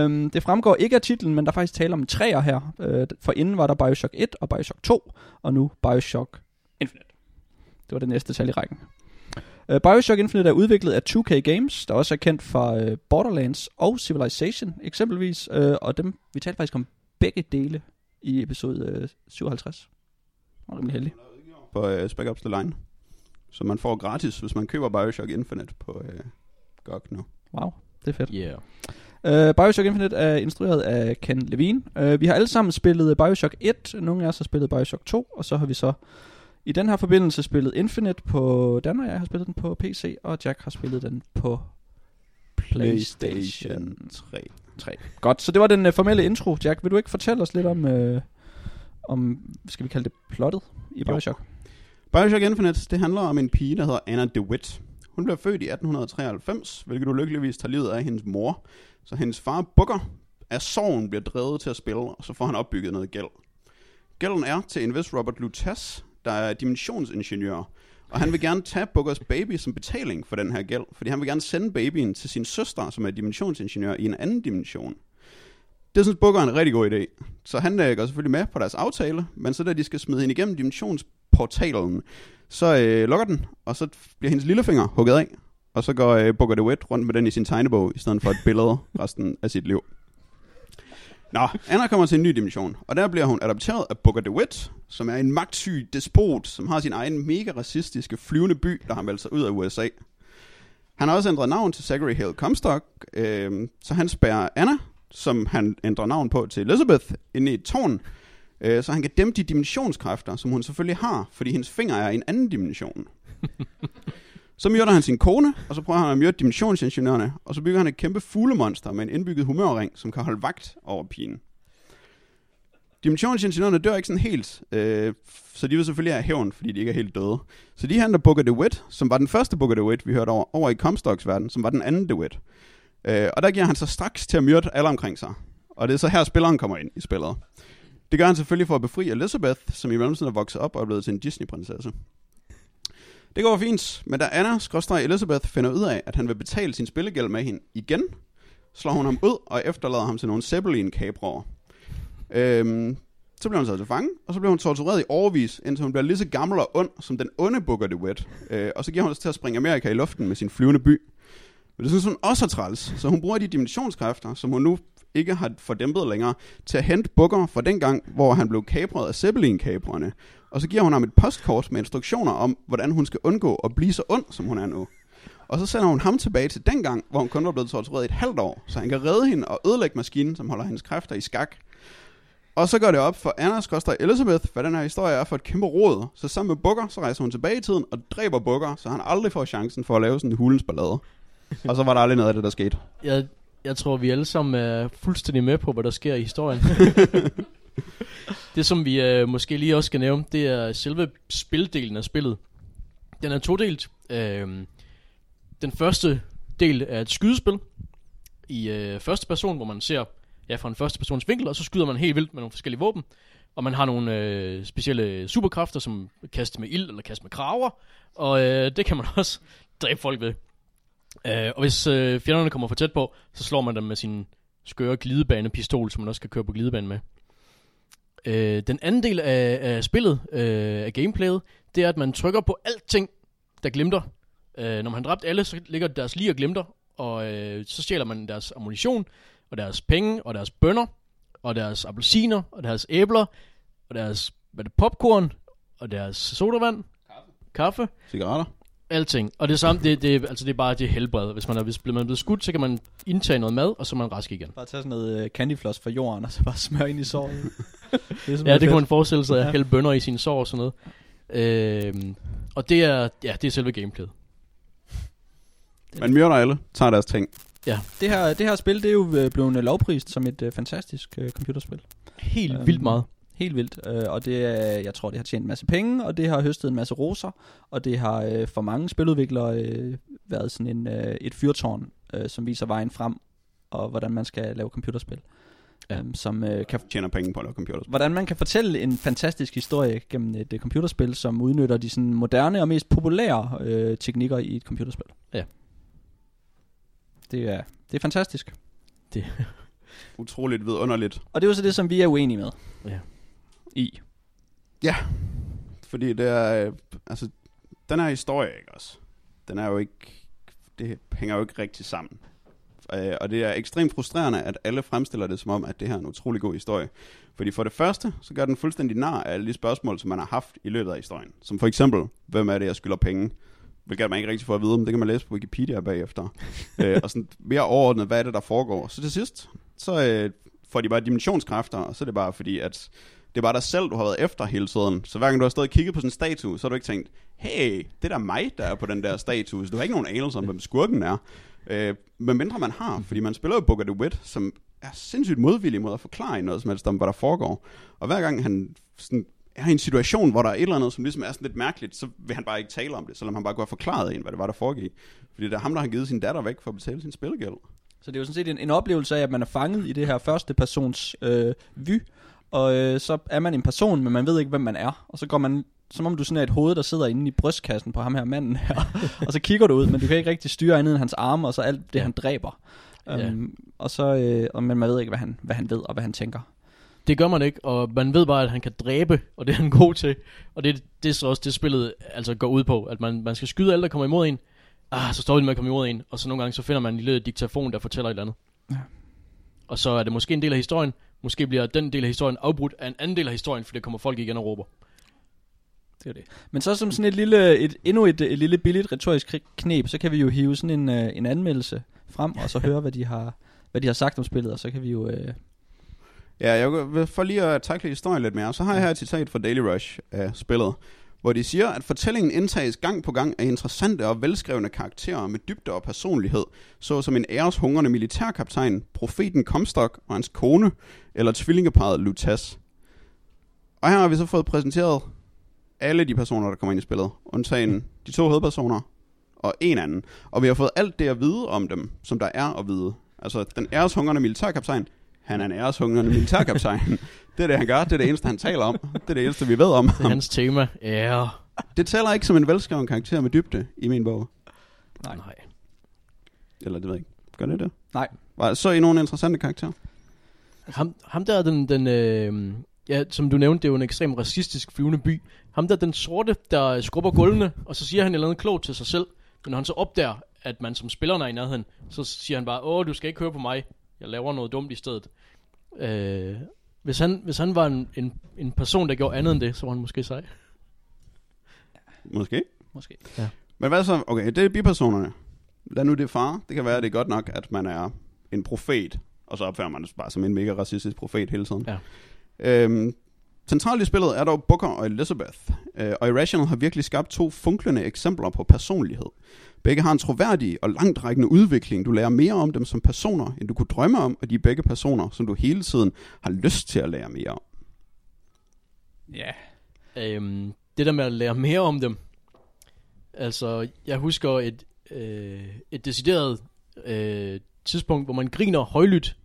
Um, det fremgår ikke af titlen, men der er faktisk tale om treer her. Uh, for inden var der Bioshock et og Bioshock to, og nu Bioshock Infinite. Det var det næste tal i rækken. Bioshock Infinite er udviklet af to K Games, der også er kendt fra øh, Borderlands og Civilization eksempelvis, øh, og dem vi talte faktisk om begge dele i episode øh, syvoghalvtreds. Det var rimelig heldig. På øh, Spec Ops The Line, som man får gratis, hvis man køber Bioshock Infinite på øh, G O G nu. Wow, det er fedt. Yeah. Øh, Bioshock Infinite er instrueret af Ken Levine. Øh, vi har alle sammen spillet Bioshock et, nogle af os har spillet Bioshock to, og så har vi så... I den her forbindelse spillet Infinite på Dan, og jeg har spillet den på P C, og Jack har spillet den på PlayStation tre. Godt, så det var den uh, formelle intro. Jack, vil du ikke fortælle os lidt om, uh, om skal vi kalde det plottet i Bioshock? Jo. Bioshock Infinite, det handler om en pige, der hedder Anna DeWitt. Hun blev født i atten treoghalvfems, hvilket ulykkeligvis tager livet af hendes mor. Så hendes far Booker af sorgen bliver drevet til at spille, og så får han opbygget noget gæld. Gælden er til en vis Robert Lutas, der er dimensionsingeniør, og han vil gerne tage Bookers baby som betaling for den her gæld, fordi han vil gerne sende babyen til sin søster, som er dimensionsingeniør i en anden dimension. Det synes Booker er en rigtig god idé. Så han øh, går selvfølgelig med på deres aftale, men så da de skal smide hende igennem dimensionsportalen, så øh, lukker den, og så bliver hendes lillefinger hugget af, og så går øh, Booker DeWitt rundt med den i sin tegnebog, i stedet for et billede resten af sit liv. Nå, Anna kommer til en ny dimension, og der bliver hun adopteret af Booker DeWitt, som er en magtsyg despot, som har sin egen mega racistiske flyvende by, der har meldt sig ud af U S A. Han har også ændret navn til Zachary Hale Comstock, øh, så han spærrer Anna, som han ændrer navn på til Elizabeth, inde i et tårn, øh, så han kan dæmpe de dimensionskræfter, som hun selvfølgelig har, fordi hendes fingre er i en anden dimension. Så myrder han sin kone, og så prøver han at myrde dimensionsingeniørerne, og så bygger han et kæmpe fuglemonster med en indbygget humørring, som kan holde vagt over pigen. Dimensionsingeniørerne dør ikke sådan helt, øh, så de vil selvfølgelig have hævn, fordi de ikke er helt døde. Så de handler Booker DeWitt, som var den første Booker DeWitt, vi hørte over, over i Comstocks verden, som var den anden DeWitt. Øh, og der giver han sig straks til at myrde alle omkring sig. Og det er så her, spilleren kommer ind i spillet. Det gør han selvfølgelig for at befri Elizabeth, som i mellemtiden er vokset op og er blevet til en Disney-prinsesse. Det går fint, men da Anna, skråstreg Elizabeth, finder ud af, at han vil betale sin spillegæld med hende igen, slår hun ham ud og efterlader ham til nogle Zeppelin-kabroer. Øhm, så bliver hun så til fange, og så bliver hun tortureret i årevis, indtil hun bliver lige så gammel og ond som den onde Booker DeWitt. Øh, og så giver hun os til at springe Amerika i luften med sin flyvende by. Men det synes hun også er træls, så hun bruger de dimensionskræfter, som hun nu ikke har fordæmpet længere, til at hente Booker fra dengang, hvor han blev kapret af Zeppelin-kabrerne. Og så giver hun ham et postkort med instruktioner om, hvordan hun skal undgå at blive så ond, som hun er nu. Og så sender hun ham tilbage til dengang, hvor hun kun var blevet tortureret i et halvt år, så han kan redde hende og ødelægge maskinen, som holder hendes kræfter i skak. Og så går det op for Anna Skoster Elizabeth, hvad den her historie er for et kæmpe rod. Så sammen med Booker, så rejser hun tilbage i tiden og dræber Booker, så han aldrig får chancen for at lave sådan en hulens ballade. Og så var der aldrig noget af det, der skete. Jeg, jeg tror, vi alle sammen er fuldstændig med på, hvad der sker i historien. Det som vi øh, måske lige også skal nævne, det er selve spildelen af spillet. Den er todelt. øh, Den første del er et skydespil i øh, første person, hvor man ser ja, fra en første persons vinkel, og så skyder man helt vildt med nogle forskellige våben. Og man har nogle øh, specielle superkræfter, som kaster med ild eller kaster med kraver. Og øh, det kan man også dræbe folk ved. øh, Og hvis øh, fjenderne kommer for tæt på, så slår man dem med sin skøre glidebanepistol, som man også kan køre på glidebane med. Øh, den anden del af, af spillet, øh, af gameplayet, det er, at man trykker på alting, der glimter. Øh, når man har dræbt alle, så ligger deres lig og glimter, og øh, så stjæler man deres ammunition, og deres penge, og deres bønner, og deres appelsiner, og deres æbler, og deres hvad det, popcorn, og deres sodavand, kaffe, kaffe cigaretter, alting. Og det samme, det, det, altså det er bare det helbred. Hvis man er, hvis man er blevet skudt, så kan man indtage noget mad, og så er man rask igen. Bare tage sådan noget candyfloss fra jorden, og så bare smøre ind i såret. Ja, det fedt. Kunne man forestille sig, at hælde bønner i sine sår og sådan noget. Øhm, og det er, ja, det er selve gameplayet. Man myrder alle, tager deres ting. Ja. Det her, det her spil, det er jo blevet lovprist som et øh, fantastisk øh, computerspil. Helt øhm. vildt meget. Helt vildt, og det, jeg tror, det har tjent en masse penge, og det har høstet en masse roser, og det har for mange spiludviklere været sådan en, et fyrtårn, som viser vejen frem, og hvordan man skal lave computerspil. Ja. Som kan tjener penge på at lave computerspil. Hvordan man kan fortælle en fantastisk historie gennem et computerspil, som udnytter de sådan moderne og mest populære øh, teknikker i et computerspil. Ja. Det er, det er fantastisk. Det er utroligt vidunderligt. Og det er jo så det, som vi er uenige med. Ja. I. Ja, fordi det er, øh, altså, den her historie, ikke også? Den er jo ikke, det hænger jo ikke rigtig sammen. Øh, og det er ekstremt frustrerende, at alle fremstiller det som om, at det her er en utrolig god historie. Fordi for det første, så gør den fuldstændig nar af alle de spørgsmål, som man har haft i løbet af historien. Som for eksempel, hvem er det, jeg skylder penge? Hvilket man ikke rigtig får at vide, men det kan man læse på Wikipedia bagefter. øh, og sådan mere overordnet, hvad er det, der foregår? Så til sidst, så øh, får de bare dimensionskræfter, og så er det bare fordi, at det er bare dig selv, du har været efter hele tiden. Så hver gang du har stået og kigget på sådan en statue, så har du ikke tænkt, hey, det er da mig, der er på den der statue. Så du har ikke nogen anelse om, hvem skurken er. Øh, men mindre man har, fordi man spiller jo Booker DeWitt, som er sindssygt modvillig mod at forklare noget som helst om, hvad der foregår. Og hver gang han sådan er i en situation, hvor der er et eller andet, som ligesom er sådan lidt mærkeligt, så vil han bare ikke tale om det, selvom han bare kunne have forklaret en, hvad det var, der foregik. Fordi det er ham, der har givet sin datter væk for at betale sin spillegæld. Så det er jo sådan set en, en oplevelse af, at man er fanget i det her første persons øh, vy. Og øh, så er man en person, men man ved ikke, hvem man er. Og så går man som om du sådan er et hoved, der sidder inde i brystkassen på ham her manden her, og så kigger du ud, men du kan ikke rigtig styre andet end hans arme, og så alt det, han dræber. Ja. Um, og så, øh, men man ved ikke, hvad han, hvad han ved, og hvad han tænker. Det gør man ikke, og man ved bare, at han kan dræbe, og det er han god til. Og det, det er så også det, spillet altså går ud på, at man, man skal skyde alle, der kommer imod en. Ah, så står det med at komme imod en, og så nogle gange, så finder man en lille diktafon, der fortæller et eller andet. Ja. Og så er det måske en del af historien. Måske bliver den del af historien afbrudt af en anden del af historien, for det kommer folk igen og råber. Det er det. Men så som sådan et lille, et, endnu et, et lille billigt retorisk knep, så kan vi jo hive sådan en, øh, en anmeldelse frem, og så høre, hvad de har, hvad de har sagt om spillet, og så kan vi jo... Øh... Ja, jeg vil for lige at takle historien lidt mere, så har jeg her et citat fra Daily Rush af spillet, hvor de siger, at fortællingen indtages gang på gang af interessante og velskrevne karakterer med dybde og personlighed, såsom en æreshungrende militærkaptajn, profeten Comstock og hans kone, eller tvillingeparet Lutas. Og her har vi så fået præsenteret alle de personer, der kommer ind i spillet, undtagen de to hovedpersoner og en anden. Og vi har fået alt det at vide om dem, som der er at vide. Altså, den æreshungrende militærkaptajn, han er en æreshungrende militærkaptajn. Det er det, han gør. Det er det eneste, han taler om. Det er det eneste, vi ved om ham. Det er hans tema. Ja. Yeah. Det tæller ikke som en velskreven karakter med dybde i min bog. Nej. Nej. Eller det ved jeg ikke. Gør det det? Nej. Var så i nogle interessante karakterer? Ham, ham der, den... den øh, ja, som du nævnte, det er jo en ekstremt racistisk flyvende by. Ham der, den sorte, der skrubber gulvene, og så siger han et eller andet klogt til sig selv. Men når han så opdager, at man som spiller er i nærheden, så siger han bare, åh, du skal ikke høre på mig. Jeg laver noget dumt i stedet. Øh, hvis, han, hvis han var en, en, en person, der gjorde andet end det, så var han måske sej. Måske? Måske, ja. Men hvad så? Okay, det er bipersonerne. Lad nu det fare. Det kan være, at det er godt nok, at man er en profet, og så opfører man sig bare som en mega racistisk profet hele tiden. Ja. Øhm, centralt i spillet er dog Booker og Elizabeth, øh, og Irrational har virkelig skabt to funklende eksempler på personlighed. Begge har en troværdig og langtrækkende udvikling. Du lærer mere om dem som personer, end du kunne drømme om, og de er begge personer, som du hele tiden har lyst til at lære mere om. Ja. Øhm, det der med at lære mere om dem. Altså, jeg husker et, øh, et decideret øh, tidspunkt, hvor man griner højlydt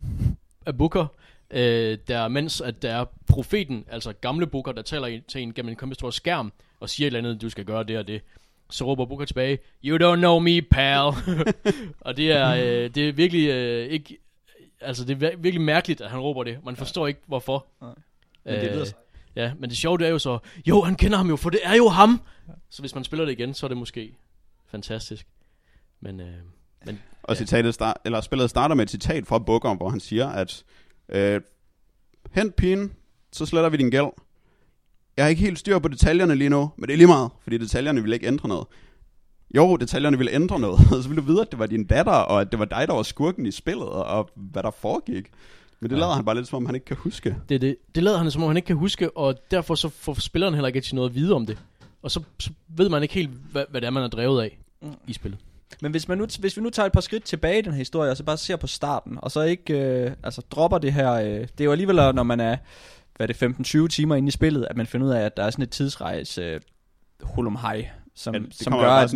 af Booker, øh, der, mens at der er profeten, altså gamle Booker, der taler til en gennem en kæmpe stor skærm, og siger et eller andet, du skal gøre det og det. Så råber Booker tilbage, you don't know me, pal. Og det er, øh, det er virkelig øh, ikke, altså det er virkelig mærkeligt, at han råber det. Man forstår ja. ikke, hvorfor. Nej. Men det lyder øh, ja, men det sjove det er jo så, jo, han kender ham jo, for det er jo ham. Ja. Så hvis man spiller det igen, så er det måske fantastisk. Men, øh, men og ja. citatet start, eller spillet starter med et citat fra Booker, hvor han siger, at øh, hent pigen, så sletter vi din gæld. Jeg har ikke helt styr på detaljerne lige nu, men det er lige meget, fordi detaljerne ville ikke ændre noget. Jo, detaljerne ville ændre noget, og så ville du vide, at det var din datter, og at det var dig, der var skurken i spillet, og hvad der foregik. Men det ja. lader han bare lidt, som om han ikke kan huske. Det, det, det lader han, som om han ikke kan huske, og derfor så får spilleren heller ikke til noget at vide om det. Og så, så ved man ikke helt, hvad, hvad det er, man er drevet af mm. i spillet. Men hvis, man nu, hvis vi nu tager et par skridt tilbage i den her historie, og så bare ser på starten, og så ikke øh, altså dropper det her... Øh, det er jo alligevel, når man er... hvad det femten tyve timer inde i spillet, at man finder ud af, at der er sådan et tidsrejse øh, hulumhej, som, ja, som gør, at,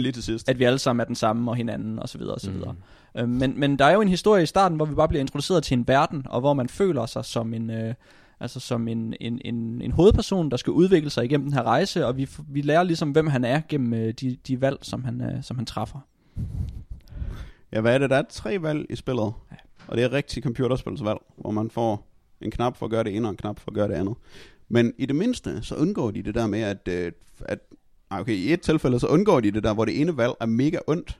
at vi alle sammen er den samme og hinanden, og så videre, og så videre. Mm. Øh, men, men der er jo en historie i starten, hvor vi bare bliver introduceret til en verden, og hvor man føler sig som en, øh, altså som en, en, en, en hovedperson, der skal udvikle sig igennem den her rejse, og vi, vi lærer ligesom, hvem han er gennem øh, de, de valg, som han, øh, som han træffer. Ja, hvad er det? Der er tre valg i spillet, ja. Og det er rigtig computerspilsvalg, hvor man får... en knap for at gøre det ene, og en knap for at gøre det andet. Men i det mindste, så undgår de det der med, at... Øh, at okay, i et tilfælde, så undgår de det der, hvor det ene valg er mega ondt.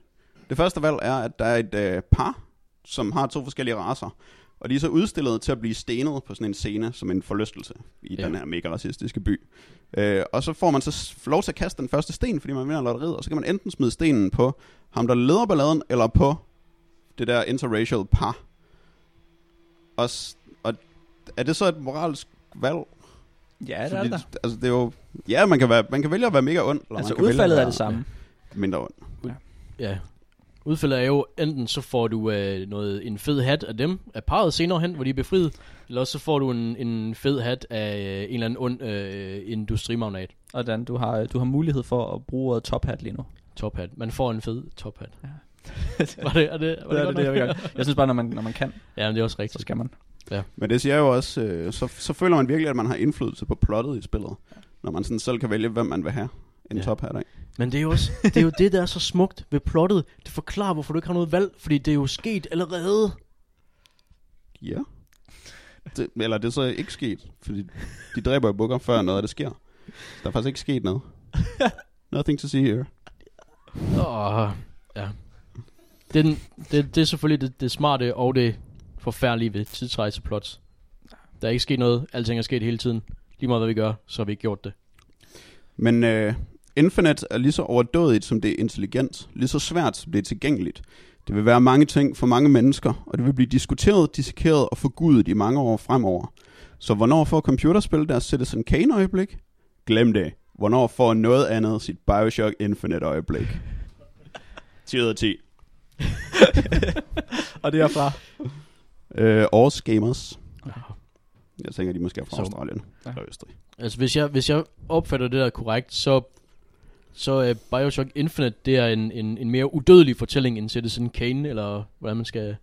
Det første valg er, at der er et øh, par, som har to forskellige racer. Og de er så udstillet til at blive stenet på sådan en scene, som en forlystelse i ja. den her mega racistiske by. Øh, og så får man så lov til at kaste den første sten, fordi man vinder lotteriet. Og så kan man enten smide stenen på ham, der leder balladen, eller på det der interracial par. Og... S- og er det så et moralsk valg? Ja, det Fordi, er der. Altså, det er jo... Ja, man kan, være, man kan vælge at være mega ond. Eller altså, udfaldet er det samme. Mindre ond. Ja. ja. Udfaldet er jo, enten så får du øh, noget, en fed hat af dem, af parret senere hen, hvor de er befriet, eller så får du en, en fed hat af øh, en eller anden ond øh, industrimagnat. Og Dan, du har, du har mulighed for at bruge ordet tophat lige nu. Tophat. Man får en fed tophat. Ja. var det, er det, var det, det, er det, det jeg, vil jeg synes bare, når man, når man kan. Ja, men det er også rigtigt. Så skal man. Ja. Men det siger jo også, øh, så, så føler man virkelig, at man har indflydelse på plottet i spillet. Ja. når man sådan selv kan vælge, hvem man vil have en ja. top her dag. Men det er jo også, det er jo det, der er så smukt ved plottet. Det forklarer, hvorfor du ikke har noget valg, fordi det er jo sket allerede. Ja. Det, eller det er så ikke sket, fordi de dræber jo Booker, før noget af det sker. Der er faktisk ikke sket noget. Nothing to see here. Åh, ja. Det er, den, det, det er selvfølgelig det, det smarte og det forfærdelige ved tidsrejseplots. Der er ikke sket noget, alting er sket hele tiden. Lige meget hvad vi gør, så har vi ikke gjort det. Men uh, Infinite er lige så overdådigt som det er intelligent, lige så svært som det er tilgængeligt. Det vil være mange ting for mange mennesker, og det vil blive diskuteret, dissekeret og forgudet i mange år fremover. Så hvornår får computerspil deres Citizen Kane øjeblik? Glem det. Hvornår får noget andet sit Bioshock Infinite øjeblik? ti ud af ti Og det er fra øh, Års Gamers. Jeg tænker de måske er fra så, Australien ja. Eller Østrig. Altså hvis jeg, hvis jeg opfatter det der korrekt, Så, så uh, Bioshock Infinite, det er en, en, en mere udødelig fortælling end Citizen Kane. Eller hvordan man skal.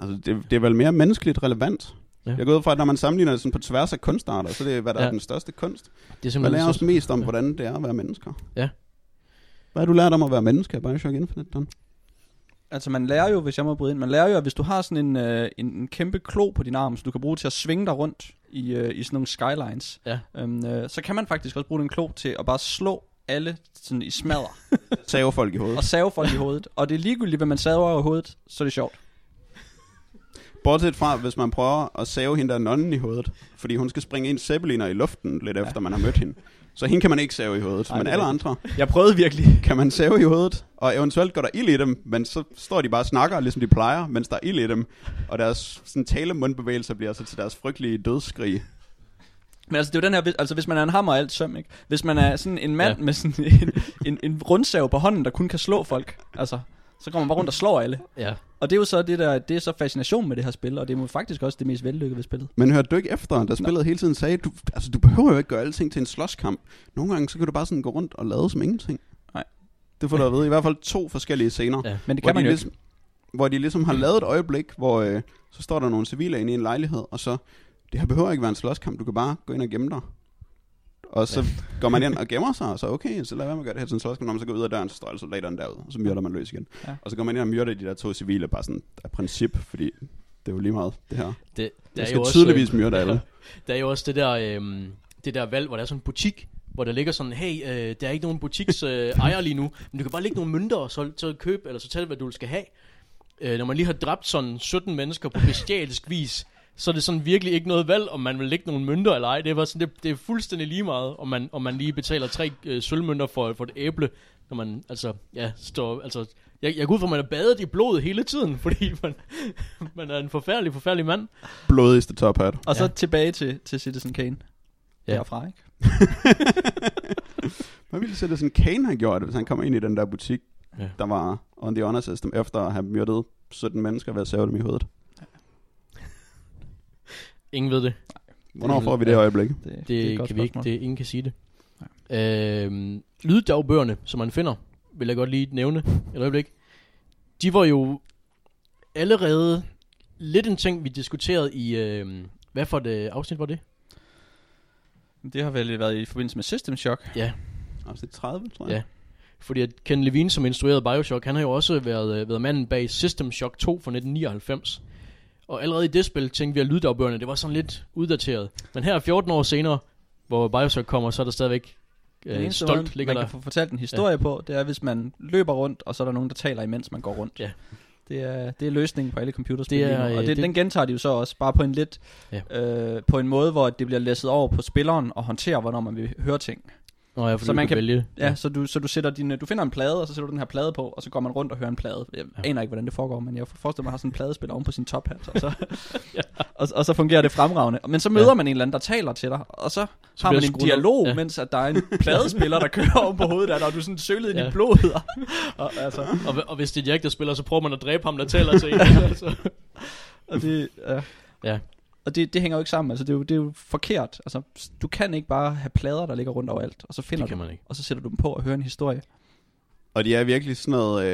Altså det, det er vel mere menneskeligt relevant ja. Jeg går ud fra at når man sammenligner det sådan på tværs af kunstarter, så det er hvad der ja. er den største kunst. Man lærer os mest om ja. hvordan det er at være mennesker. Ja. Hvad har du lært om at være menneske af Bioshock Infinite, Don? Altså man lærer jo, hvis jeg må bryde ind, man lærer jo, at hvis du har sådan en, øh, en, en kæmpe klo på din arm, som du kan bruge til at svinge dig rundt i, øh, i sådan nogle skylines, ja. øhm, øh, så kan man faktisk også bruge den klo til at bare slå alle sådan i smadder. Save folk i hovedet. Og save folk i hovedet. Og det er ligegyldigt, hvad man saver i hovedet, så er det sjovt. Bortset fra, hvis man prøver at save hende der nonnen i hovedet, fordi hun skal springe en zeppeliner i luften, lidt ja. efter man har mødt hende. Så hende kan man ikke save i hovedet. Ej, men alle andre. Jeg prøvede virkelig. Kan man save i hovedet. Og eventuelt går der ild i dem. Men så står de bare og snakker, ligesom de plejer, mens der er ild i dem. Og deres sådan, talemundbevægelser bliver så til deres frygtelige dødsskrig. Men altså det er jo den her, altså hvis man er en hammer og alt søm, ikke? Hvis man er sådan en mand ja. med sådan en, en, en rundsav på hånden, der kun kan slå folk. Altså så går man bare rundt og slår alle. Ja. Og det er jo så det der, det er så fascination med det her spil, og det er faktisk også det mest vellykkede ved spillet. Men hørte du ikke efter, da spillet Nå. hele tiden sagde, du, altså du behøver jo ikke gøre alting til en slåskamp. Nogle gange så kan du bare sådan gå rundt og lade som ingenting. Nej. Det får du at vide i hvert fald to forskellige scener. Ja. Men det kan man jo ligesom, hvor de ligesom har lavet et øjeblik, hvor øh, så står der nogle civile inde i en lejlighed, og så, det her behøver ikke være en slåskamp, du kan bare gå ind og gemme dig. Og så ja. går man ind og gemmer sig, og så okay, så lad være med at gøre det her til en slåskamp. Når man så går ud af døren, så står soldaterne derude, og så myrder man løs igen. Ja. Og så går man ind og myrder de der to civile, bare sådan af princip, fordi det er jo lige meget det her. Det, der skal også, tydeligvis myrde alle. Der er jo også det der, øh, det der valg, hvor der er sådan en butik, hvor der ligger sådan, hey, øh, der er ikke nogen butiks øh, ejer lige nu, men du kan bare lægge nogle mønter, og så, så købe, eller så tælle, hvad du skal have. Øh, når man lige har dræbt sådan sytten mennesker på bestialsk vis, så er det sådan virkelig ikke noget valg, om man vil lægge nogle mønter eller ej. Det var sådan, det, det er fuldstændig lige meget, om man, om man lige betaler tre øh, sølvmønter for, for et æble, når man altså, ja, står, altså, jeg, jeg går ud for, at man er badet i blod hele tiden, fordi man, man er en forfærdelig, forfærdelig mand. Blodigste top hat. Og så ja. tilbage til, til Citizen Kane. Ja. Derfra, ikke? Hvad ville Citizen Kane have gjort, hvis han kom ind i den der butik, ja. der var on the honor system, efter at have myrdet sytten mennesker ved at save dem i hovedet? Ingen ved det. Nej. Hvornår får vi det øjeblik? Det, det, det kan vi ikke. Det, ingen kan sige det. Øhm, Lyddagbøgerne, som man finder, vil jeg godt lige nævne et øjeblik. De var jo allerede lidt en ting, vi diskuterede i... Øh, hvad for et afsnit var det? Det har vel været i forbindelse med System Shock. Ja. Afsnit tredive, tror jeg. Ja. Fordi at Ken Levine, som instruerede Bioshock, han har jo også været, været manden bag System Shock to fra nitten nioghalvfems. Og allerede i det spil tænkte vi, at lyddagbøgerne, det var sådan lidt uddateret. Men her fjorten år senere, hvor Bioshock kommer, så er der stadigvæk øh, stolt man, ligger man der. Man kan få fortalt en historie ja. på, det er, hvis man løber rundt, og så er der nogen, der taler imens man går rundt. Ja. Det er, det er løsningen på alle computerspil. Det er, og det, det, den gentager de jo så også, bare på en lidt, ja. øh, på en måde, hvor det bliver læsset over på spilleren og håndterer, hvornår man vil høre ting. Nå, ja, så man kan, kan vælge. Ja, ja. Så, du, så du, sætter din, du finder en plade, og så sætter du den her plade på, og så går man rundt og hører en plade. Jeg ja. aner ikke, hvordan det foregår, men jeg forestiller mig, at man har sådan en pladespiller oven på sin top hat, og så, ja. og, og så fungerer det fremragende. Men så møder ja. man en eller anden, der taler til dig, og så, så har man en dialog, ja. mens at der er en pladespiller, der kører oven på hovedet af dig, og du er sådan sølet ja. i dit blod. Og, og, altså. og, og hvis det er Jack, der spiller, så prøver man at dræbe ham, der taler til en. Altså. Og det... Ja. ja. Og det, det hænger jo ikke sammen, altså det er jo, det er jo forkert. Altså du kan ikke bare have plader, der ligger rundt overalt, og så finder du dem, og så sætter du dem på og hører en historie. Og det er virkelig sådan noget,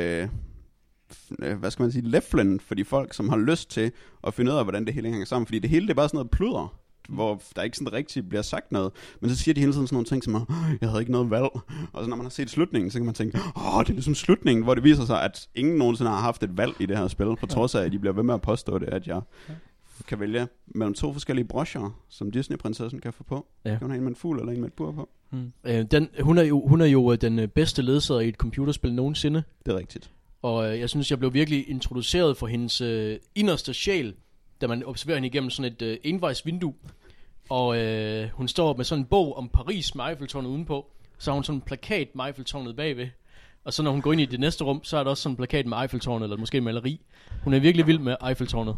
øh, hvad skal man sige, leflen for de folk, som har lyst til at finde ud af, hvordan det hele hænger sammen. Fordi det hele, det er bare sådan noget pludder. hvor der ikke sådan rigtigt bliver sagt noget, men så siger de hele tiden sådan nogle ting som, jeg havde ikke noget valg, og så når man har set slutningen, så kan man tænke, åh, det er ligesom slutningen, hvor det viser sig, at ingen nogensinde har haft et valg i det her spil, på trods af, at de bliver ved med at påstå det, at jeg kan vælge mellem to forskellige broscher, som Disney-prinsessen kan få på. Ja. Kan hun have en med en fugl eller en med et bur på? Mm. Øh, den, hun, er jo, hun er jo den bedste ledsager i et computerspil nogensinde. Det er rigtigt. Og jeg synes, jeg blev virkelig introduceret for hendes øh, inderste sjæl, da man observerer hende igennem sådan et øh, envejsvindue. Og øh, hun står med sådan en bog om Paris med Eiffeltårnet udenpå. Så har hun sådan en plakat med Eiffeltårnet bagved. Og så når hun går ind i det næste rum, så er der også sådan en plakat med Eiffeltårnet, eller måske maleri. Hun er virkelig vild med Eiffeltårnet.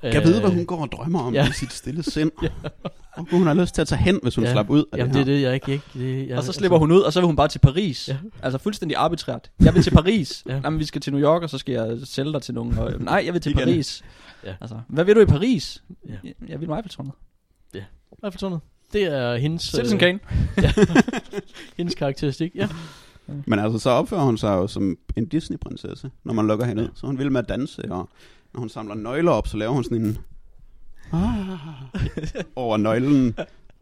Kan jeg vide, hvad hun går og drømmer om ja. i sit stille sind? Ja. Og hun har lyst til at tage hen, hvis hun ja. slapper ud af. Jamen det er det, jeg ikke... ikke det, jeg, og så slipper altså. hun ud, og så vil hun bare til Paris. Ja. Altså fuldstændig arbitrært. Jeg vil til Paris. Ja. Jamen vi skal til New York, og så skal jeg sælge dig til nogen. Og, nej, jeg vil til Paris. Ja. Altså, hvad vil du i Paris? Ja. Jeg, jeg vil med Eiffeltårnet. Ja. Eiffeltårnet. Det er hendes... Citizen Kane. Ja. Hendes karakteristik, ja. Men altså, så opfører hun sig jo som en Disney-prinsesse, når man lukker hende ud. Så hun vil med at danse, og når hun samler nøgler op, så laver hun sådan en ah, over nøglen,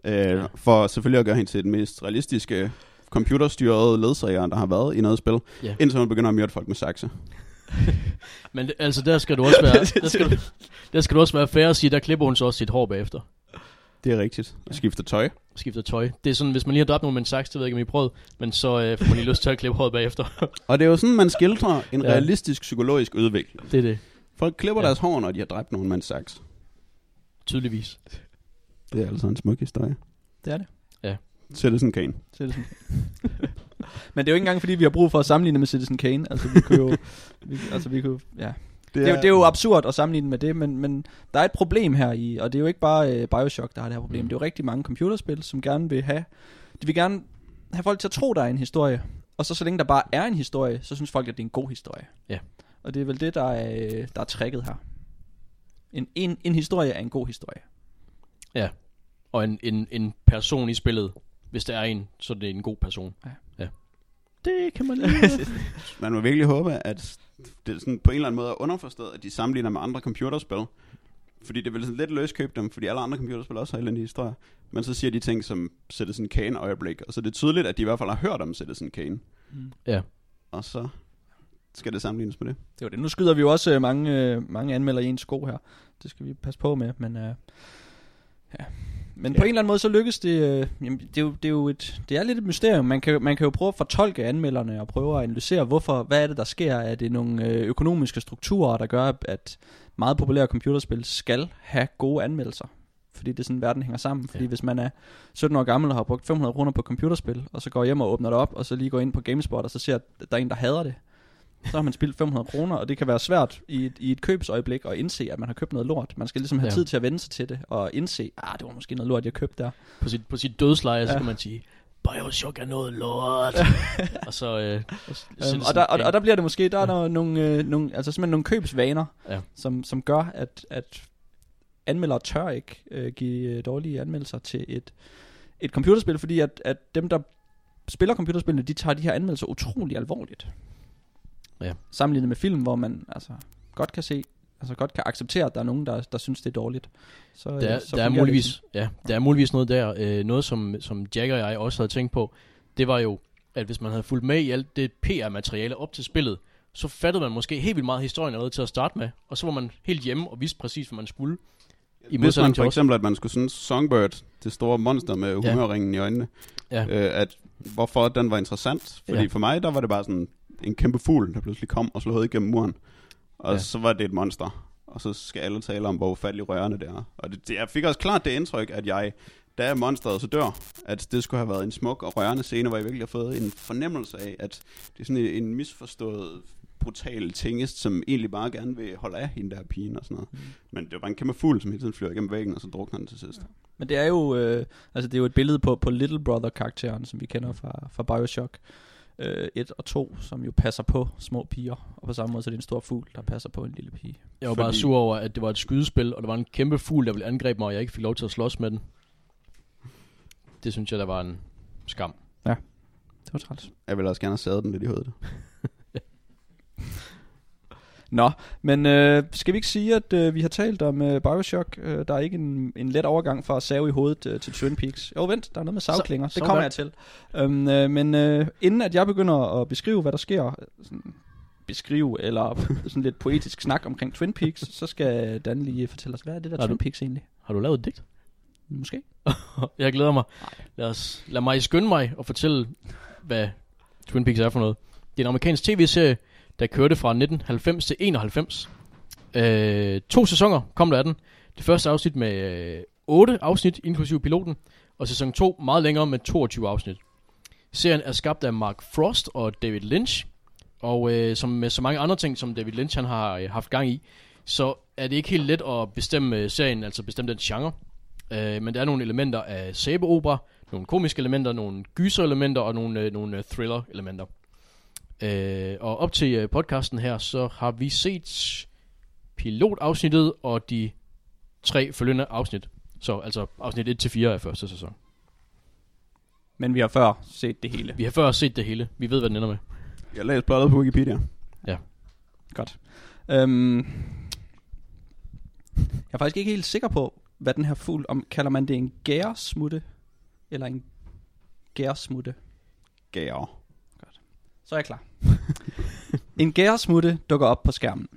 øh, for selvfølgelig at gøre hende til den mest realistiske computerstyrede ledsager, der har været i noget spil, yeah. indtil hun begynder at myrde folk med sakse. Men altså, der skal du også være, der skal du, der skal du også være fair at sige, der klipper hun så også sit hår bagefter. Det er rigtigt. Og skifter tøj. Skifter tøj. Det er sådan, hvis man lige har dræbt nogen med en saks, det ved jeg ikke, om I prøvede, men så øh, får man lige lyst til at klippe håret bagefter. Og det er jo sådan, man skildrer en ja. realistisk psykologisk udvikling. Det er det. Folk klipper ja. deres hår, når de har dræbt nogen med en saks. Tydeligvis. Det er altså en smuk historie. Det er det. Ja. Citizen Kane. Citizen Kane. Men det er jo ikke engang, fordi vi har brug for at sammenligne med Citizen Kane. Altså, vi kunne jo... vi, altså, vi kunne... Ja... Det er, det, er jo, det er jo absurd at sammenligne med det, men, men der er et problem her i, og det er jo ikke bare øh, Bioshock, der har det her problem. Mm. Det er jo rigtig mange computerspil, som gerne vil have, de vil gerne have folk til at tro, der er en historie. Og så så længe der bare er en historie, så synes folk, at det er en god historie. Ja. Og det er vel det, der er, der er tricket her. En, en, en historie er en god historie. Ja, og en, en, en person i spillet, hvis der er en, så det er en god person. Ja. Ja. Det kan man lide. Man må virkelig håbe, at det sådan på en eller anden måde er underforstået, at de sammenligner med andre computerspil. Fordi det vil sådan lidt løskøbe dem, fordi alle andre computerspil også har en eller anden historie. Men så siger de ting som Citizen Kane øjeblik, og så er det tydeligt, at de i hvert fald har hørt om Citizen Kane. Mm. Ja. Og så skal det sammenlignes med det. Det var det. Nu skyder vi jo også mange, mange anmeldere i en sko her. Det skal vi passe på med, men... Uh, ja... Men ja. på en eller anden måde så lykkes det, øh, jamen, det, er jo, det er jo et, det er lidt et mysterium. Man kan, man kan jo prøve at fortolke anmelderne og prøve at analysere hvorfor, hvad er det der sker. Er det nogle økonomiske strukturer, der gør at meget populære computerspil skal have gode anmeldelser, fordi det er sådan verden hænger sammen. Fordi ja. hvis man er sytten år gammel og har brugt fem hundrede kroner på computerspil, og så går hjem og åbner det op, og så lige går ind på GameSpot og så ser at der er en der hader det, så har man spildt fem hundrede kroner, og det kan være svært i et, i et købsøjeblik at indse, at man har købt noget lort. Man skal ligesom have ja. tid til at vende sig til det, og indse, ah, det var måske noget lort, jeg købte der. På sit, på sit dødsleje, ja. så kan man sige, Bioshock er noget lort. og, så, øh, og, øhm, og, der, og, og der bliver det måske, der ja. er der nogle, øh, nogle, altså simpelthen nogle købsvaner, ja. som, som gør, at, at anmeldere tør ikke øh, give dårlige anmeldelser til et, et computerspil, fordi at, at dem, der spiller computerspillene, de tager de her anmeldelser utrolig alvorligt. Ja. Sammenlignet med film, hvor man altså godt kan se, altså godt kan acceptere, at der er nogen, der, der synes, det er dårligt. Så, der, øh, så der, er muligvis, ja, der er muligvis noget der, øh, noget som, som Jack og jeg også havde tænkt på, det var jo, at hvis man havde fulgt med i alt det P R-materiale op til spillet, så fattede man måske helt vildt meget historien allerede til at starte med, og så var man helt hjemme og vidste præcis, hvad man skulle. I hvis man for eksempel, at man skulle synes Songbird, det store monster med humørringen ja. i øjnene, ja. øh, at hvorfor den var interessant, fordi ja. for mig, der var det bare sådan... en kæmpe fugl, der pludselig kom og slog hovedet igennem muren. Og ja. så var det et monster. Og så skal alle tale om, hvor ufattelig rørende det er. Og det, det, jeg fik også klart det indtryk, at jeg, da monsteret så dør, at det skulle have været en smuk og rørende scene, hvor jeg virkelig har fået en fornemmelse af, at det er sådan en, en misforstået, brutal tingest, som egentlig bare gerne vil holde af hende der pigen og sådan noget. Mm. Men det var bare en kæmpe fugl, som hele tiden flyver igennem væggen, og så drukner den til sidst. Ja. Men det er jo, øh, altså det er jo et billede på, på Little Brother-karakteren, som vi kender fra, fra Bioshock. Øh, et og to, som jo passer på små piger, og på samme måde så er det en stor fugl, der passer på en lille pige. Jeg var Fordi... bare sur over, at det var et skydespil, og der var en kæmpe fugl, der ville angribe mig, og jeg ikke fik lov til at slås med den. Det synes jeg, der var en skam. Ja, det var træls. Jeg ville også gerne have sadet den lidt i hovedet. Nå, men øh, skal vi ikke sige, at øh, vi har talt om øh, Bioshock? Øh, der er ikke en, en let overgang fra at save i hovedet øh, til Twin Peaks. Jo, vent, der er noget med savklinger. Det kommer jeg til. Øhm, øh, men øh, inden at jeg begynder at beskrive, hvad der sker... Sådan beskrive, eller sådan lidt poetisk snak omkring Twin Peaks, så skal Dan lige fortælle os, hvad er det der har Twin Peaks du, egentlig? Har du lavet et digt? Måske. Jeg glæder mig. Lad, os, lad mig skynde mig og fortælle, hvad Twin Peaks er for noget. Det er en amerikansk tv-serie, der kørte fra nitten halvfems til enoghalvfems. Øh, to sæsoner kom der af den. Det første afsnit med øh, otte afsnit, inklusive piloten, og sæson to meget længere med toogtyve afsnit. Serien er skabt af Mark Frost og David Lynch, og øh, som med så mange andre ting, som David Lynch han har øh, haft gang i, så er det ikke helt let at bestemme øh, serien, altså bestemme den genre. Øh, men der er nogle elementer af sæbeopera, nogle komiske elementer, nogle gyserelementer og nogle, øh, nogle thriller-elementer. Øh, og op til øh, podcasten her, så har vi set pilotafsnittet og de tre følgende afsnit. Så altså afsnit et til fire af første sæson. Men vi har før set det hele. Vi har før set det hele. Vi ved, hvad den ender med. Jeg læser blottet på Wikipedia. Ja. Godt. Øhm, jeg er faktisk ikke helt sikker på, hvad den her fugl... Om, kalder man det en gæresmutte? Eller en gæresmutte? Gære. Godt. Så er jeg klar. En gæresmutte dukker op på skærmen.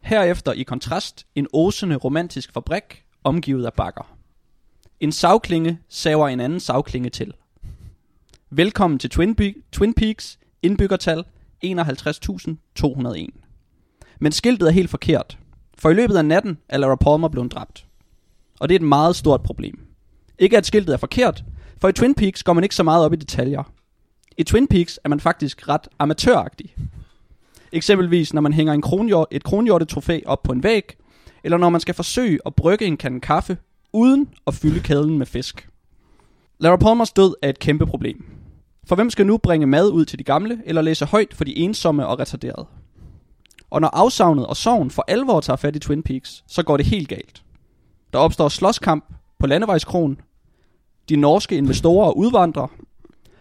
Herefter i kontrast en osende romantisk fabrik, omgivet af bakker. En savklinge saver en anden savklinge til. Velkommen til Twin, Be- Twin Peaks... Indbyggertal enoghalvtreds tusind to hundrede og en. Men skiltet er helt forkert, for i løbet af natten er Laura Palmer blevet dræbt. Og det er et meget stort problem. Ikke at skiltet er forkert, for i Twin Peaks går man ikke så meget op i detaljer. I Twin Peaks er man faktisk ret amatøragtig. Eksempelvis når man hænger en kronhjort, et kronhjortetrofæ op på en væg, eller når man skal forsøge at brygge en kande kaffe, uden at fylde kæden med fisk. Laura Palmers død er et kæmpe problem. For hvem skal nu bringe mad ud til de gamle, eller læse højt for de ensomme og retarderede? Og når afsavnet og sorgen for alvor tager fat i Twin Peaks, så går det helt galt. Der opstår slåskamp på landevejskroen, de norske investorer udvandrer,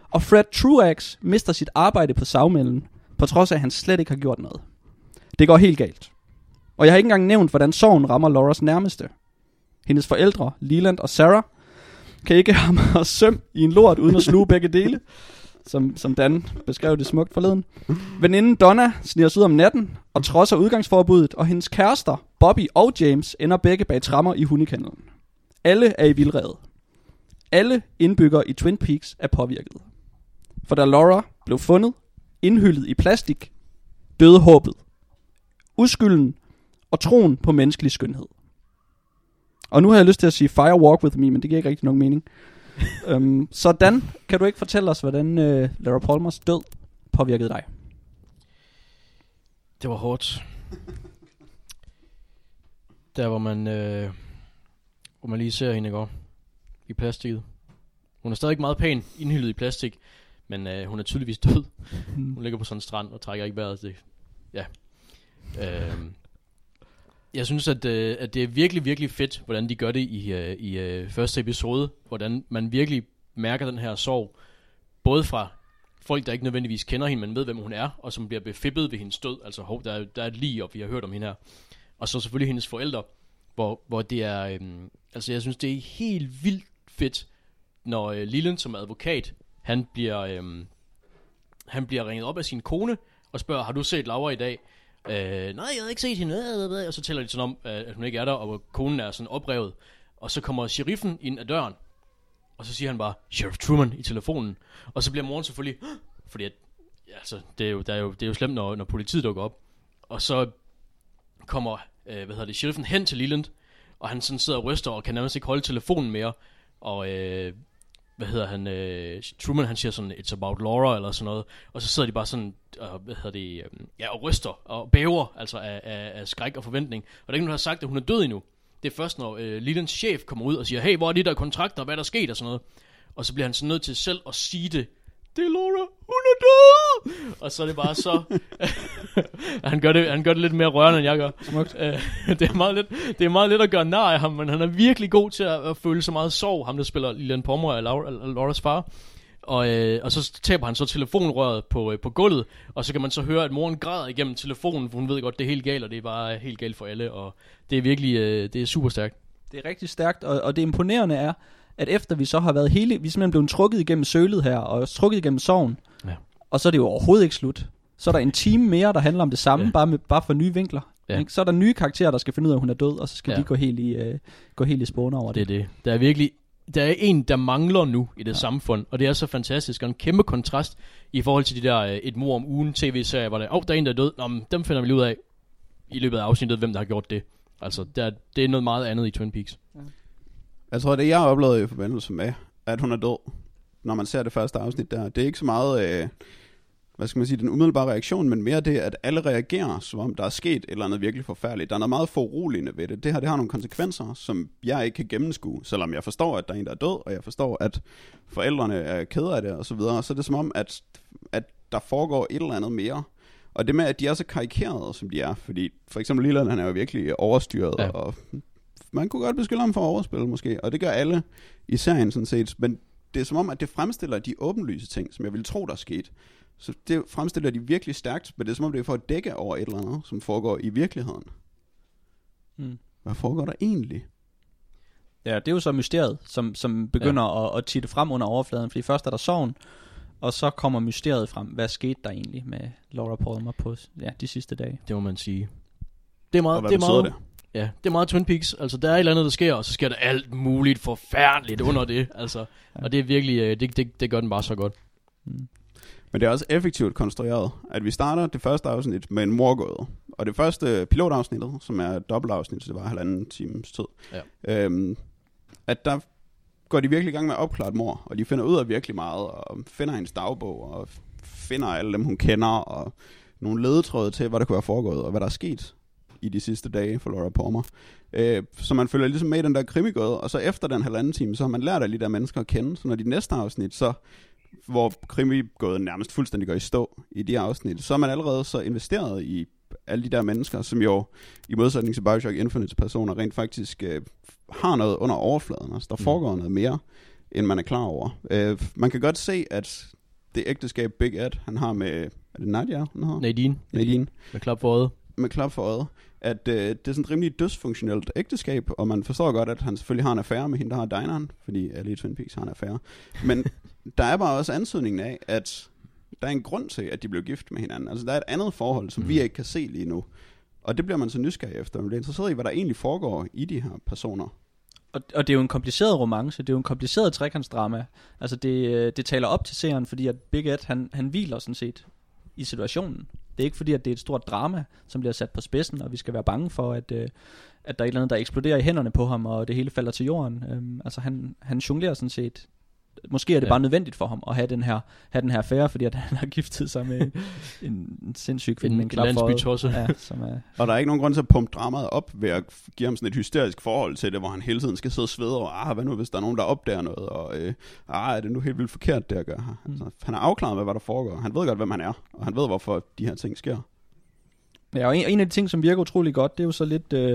og Fred Truax mister sit arbejde på savmælden, på trods af at han slet ikke har gjort noget. Det går helt galt. Og jeg har ikke engang nævnt, hvordan sorgen rammer Lauras nærmeste. Hendes forældre, Leland og Sarah, kan ikke ham og søm i en lort uden at sluge begge dele. Som, som Dan beskrev det smukt forleden. Veninden Donna sniger sig ud om natten og trodser udgangsforbuddet, og hendes kærester, Bobby og James, ender begge bag trammer i hundekandlen. Alle er i vildrede. Alle indbyggere i Twin Peaks er påvirket. For da Laura blev fundet, indhyllet i plastik, døde håbet, uskylden og troen på menneskelig skønhed. Og nu har jeg lyst til at sige Fire Walk With Me, men det giver ikke rigtig nogen mening. um, så Dan, kan du ikke fortælle os, hvordan uh, Laura Palmers død påvirkede dig? Det var hårdt. Der hvor man øh, hvor man lige ser hende går i plastikket. Hun er stadig ikke meget pæn, indhyllet i plastik, men øh, hun er tydeligvis død. Hun ligger på sådan en strand og trækker ikke vejret. Det, ja. Øh, Jeg synes, at, øh, at det er virkelig, virkelig fedt, hvordan de gør det i, øh, i øh, første episode. Hvordan man virkelig mærker den her sorg. Både fra folk, der ikke nødvendigvis kender hende, men ved, hvem hun er. Og som bliver befippet ved hendes død. Altså, hov, der er, der er et lig, og vi har hørt om hende her. Og så selvfølgelig hendes forældre, hvor, hvor det er... Øh, altså, jeg synes, det er helt vildt fedt, når øh, Leland som advokat, han bliver, øh, han bliver ringet op af sin kone og spørger, har du set Laura i dag? Øh, nej, jeg havde ikke set hende. Og så tæller de sådan om, at hun ikke er der, og konen er sådan oprevet. Og så kommer sheriffen ind ad døren, og så siger han bare Sheriff Truman i telefonen. Og så bliver moren selvfølgelig, fordi at, altså, det, er jo, der er jo, det er jo slemt, når, når politiet dukker op. Og så kommer øh, hvad hedder det, sheriffen hen til Leland, og han sådan sidder og ryster og kan nærmest ikke holde telefonen mere. Og øh, hvad hedder han øh, Truman han siger sådan It's about Laura eller sådan noget. Og så sidder de bare sådan og, hvad hedder det, øh, ja, og ryster og bæver, altså af, af, af skræk og forventning. Og det er ikke nogen der har sagt at hun er død endnu. Det er først når øh, Lelands chef kommer ud og siger, hey, hvor er de der kontrakter, hvad er der sket og sådan noget. Og så bliver han sådan nødt til selv at sige det, det er Laura, hun er død. Og så er det bare så han, gør det, han gør det lidt mere rørende end jeg gør. Smukt. det, er meget lidt, det er meget lidt at gøre nar af ham, men han er virkelig god til at, at føle så meget sorg. Ham der spiller Leland Palmer, Lauras far. Og, øh, og så taber han så telefonrøret på, øh, på gulvet, og så kan man så høre, at moren græder igennem telefonen, for hun ved godt, det er helt galt, og det er bare helt galt for alle, og det er virkelig, øh, det er super stærkt. Det er rigtig stærkt, og, og det imponerende er, at efter vi så har været hele, vi simpelthen blev trukket igennem sølet her, og trukket igennem sorgen, ja. Og så er det jo overhovedet ikke slut. Så er der en time mere, der handler om det samme, ja. bare, med, bare for nye vinkler. Ja. Så er der nye karakterer, der skal finde ud af, at hun er død, og så skal ja. de gå helt i, øh, gå helt i spåner over det. Det er det. Der er virkelig... Der er en, der mangler nu i det ja. samfund, og det er så fantastisk, og en kæmpe kontrast i forhold til de der øh, et mor om ugen tv-serier, hvor der, oh, der er en, der er død, nå, men dem finder vi lige ud af i løbet af afsnittet, hvem der har gjort det. Altså, der, det er noget meget andet i Twin Peaks. Ja. Jeg tror, det jeg oplevede i forbindelse med, at hun er død, når man ser det første afsnit der, det er ikke så meget, øh, hvad skal man sige, den umiddelbare reaktion, men mere det, at alle reagerer, som om der er sket et eller andet virkelig forfærdeligt. Der er noget meget foruroligende ved det. Det her, det har nogle konsekvenser, som jeg ikke kan gennemskue, selvom jeg forstår, at der er en, der er død, og jeg forstår, at forældrene er kede af det, og så videre. Så er det som om, at, at der foregår et eller andet mere. Og det med, at de er så karikerede, som de er, fordi for eksempel Leland, han er jo virkelig overstyret, ja. og man kunne godt beskylde ham for at overspille, måske, og det gør alle i serien sådan set, men det er som om, at det fremstiller de åbenlyse ting, som jeg ville tro, der skete. Så det fremstiller de virkelig stærkt, men det er som om, det er for at dække over et eller andet, som foregår i virkeligheden. Mm. Hvad foregår der egentlig? Ja, det er jo så mysteriet, som, som begynder ja. at, at titte frem under overfladen, fordi først er der sorgen, og så kommer mysteriet frem. Hvad skete der egentlig med Laura Palmer på ja, de sidste dage? Det må man sige. Det er meget, og det er meget, det? Ja, det er meget Twin Peaks. Altså, der er et eller andet, der sker, og så sker der alt muligt forfærdeligt under det. Altså, ja. Og det er virkelig, det, det, det gør den bare så godt. Mm. Men det er også effektivt konstrueret, at vi starter det første afsnit med en morgåde. Og det første pilotafsnittet, som er dobbeltafsnit, så det var halvanden times tid, ja. øhm, at der går de virkelig i gang med at opklare et mord, og de finder ud af virkelig meget, og finder hendes dagbog, og finder alle dem, hun kender, og nogle ledetråde til, hvad der kunne være foregået, og hvad der er sket i de sidste dage for Laura Palmer. Øh, så man følger ligesom med i den der krimigåde, og så efter den halvanden time, så har man lært alle de der mennesker at kende, så når de næste afsnit, så hvor krimigåden nærmest fuldstændig går i stå i de afsnit, så er man allerede så investeret i alle de der mennesker, som jo i modsætning til Bioshock Infinite personer rent faktisk øh, har noget under overfladen, altså der mm. foregår noget mere, end man er klar over. Øh, man kan godt se, at det ægteskab Big Ed, han har med, er det Nadia, han har? Nadine. Nadine. Med klap for øjet. Med klap for øjet. At øh, det er sådan et rimelig dysfunktionelt ægteskab, og man forstår godt, at han selvfølgelig har en affære med hende, der har dineren, fordi alle i Twin Peaks har en affære. Men der er bare også ansøgningen af, at der er en grund til, at de blev gift med hinanden. Altså, der er et andet forhold, som mm. vi ikke kan se lige nu. Og det bliver man så nysgerrig efter. Man bliver interesseret i, hvad der egentlig foregår i de her personer. Og, og det er jo en kompliceret romance. Det er jo en kompliceret trekantsdrama. Altså, det, det taler op til serien, fordi at Big Ed, han, han hviler sådan set i situationen. Det er ikke fordi, at det er et stort drama, som bliver sat på spidsen, og vi skal være bange for, at, øh, at der er et eller andet, der eksploderer i hænderne på ham, og det hele falder til jorden. Øhm, altså, han, han jonglerer sådan set. Måske er det ja. bare nødvendigt for ham at have den her, have den her affære, fordi at han har giftet sig med en, en sindssyg kvinde med en klap for ja, som er. Og der er ikke nogen grund til at pumpe dramaet op ved at give ham sådan et hysterisk forhold til det, hvor han hele tiden skal sidde og svede og, ah, hvad nu hvis der er nogen, der opdager noget, og øh, ah, er det nu helt vildt forkert, det at gøre her. Altså, mm. han er afklaret med, hvad der foregår. Han ved godt, hvem han er, og han ved, hvorfor de her ting sker. Ja, og en, en af de ting, som virker utrolig godt, det er jo så lidt, øh,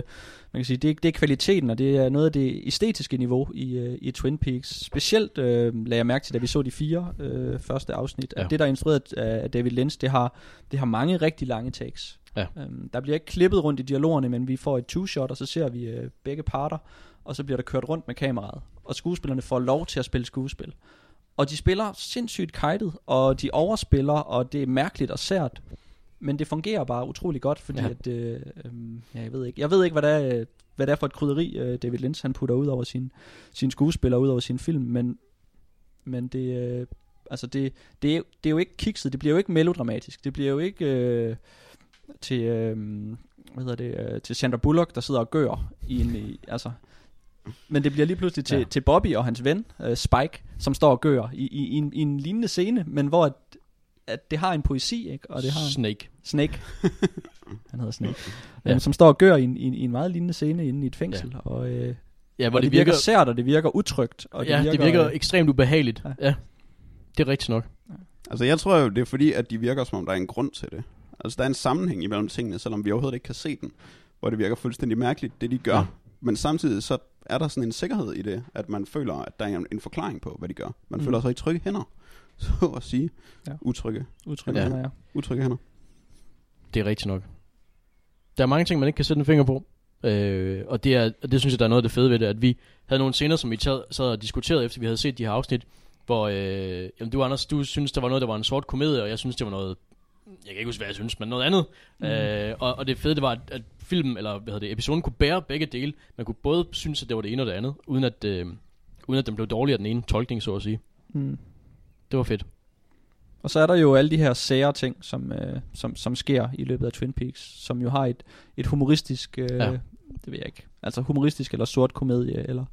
man kan sige, det, det er kvaliteten, og det er noget af det æstetiske niveau i, øh, i Twin Peaks. Specielt øh, lagde jeg mærke til, da vi så de fire øh, første afsnit, ja. at det, der er instrueret af David Lynch, det har, det har mange rigtig lange takes. Ja. Øhm, der bliver ikke klippet rundt i dialogerne, men vi får et two-shot, og så ser vi øh, begge parter, og så bliver der kørt rundt med kameraet. Og skuespillerne får lov til at spille skuespil. Og de spiller sindssygt kajtet, og de overspiller, og det er mærkeligt og sært. Men det fungerer bare utrolig godt, fordi ja. at, øh, øh, ja, jeg ved ikke, jeg ved ikke, hvad det er, hvad det er for et krydderi, øh, David Lynch, han putter ud over sin, sin skuespiller, ud over sin film, men, men det, øh, altså det, det, er, det er jo ikke kikset, det bliver jo ikke melodramatisk, det bliver jo ikke øh, til, øh, hvad hedder det, øh, til Sandra Bullock, der sidder og gør i en, i, altså, men det bliver lige pludselig til, ja. til Bobby og hans ven, øh, Spike, som står og gør i, i, i, en, i en lignende scene, men hvor at, at det har en poesi, ikke? Og det har Snake. Snake. Han hedder Snake. Ja. Jamen, som står og gør i en, i, en, i en meget lignende scene inde i et fængsel. Ja. Og, øh, ja, hvor og det virker, virker sært, og det virker utrygt. Og ja, det virker, det virker øh, ekstremt ubehageligt. Ja. Ja, det er rigtigt nok. Ja. Altså, jeg tror jo, det er fordi, at de virker, som om der er en grund til det. Altså, der er en sammenhæng imellem tingene, selvom vi overhovedet ikke kan se den. Hvor det virker fuldstændig mærkeligt, det de gør. Ja. Men samtidig så er der sådan en sikkerhed i det, at man føler, at der er en, en forklaring på, hvad de gør. Man mm. føler sig i trygge hænder. så at sige, ja. Utrygge. Utrygge hænder, ja. Utrygge hænder. Det er rigtigt nok. Der er mange ting, man ikke kan sætte en finger på. Øh, og det, er, det synes jeg, der er noget af det fede ved det, at vi havde nogle scener, som vi sad og diskuterede, efter vi havde set de her afsnit, hvor, øh, jamen du Anders, du synes, der var noget, der var en sort komedie, og jeg synes, det var noget, jeg kan ikke huske, hvad jeg synes, men noget andet. Mm. Øh, og, og det fede, det var, at, at filmen, eller hvad hedder det, episoden kunne bære begge dele. Man kunne både synes, at det var det ene og det andet, uden at, øh, uden at den blev dårligere den ene tolkning, så at sige. Mm. Det var fedt. Og så er der jo alle de her sære ting, som, øh, som, som sker i løbet af Twin Peaks, som jo har et, et humoristisk, øh, ja. det ved jeg ikke, altså humoristisk eller sort komedie, eller,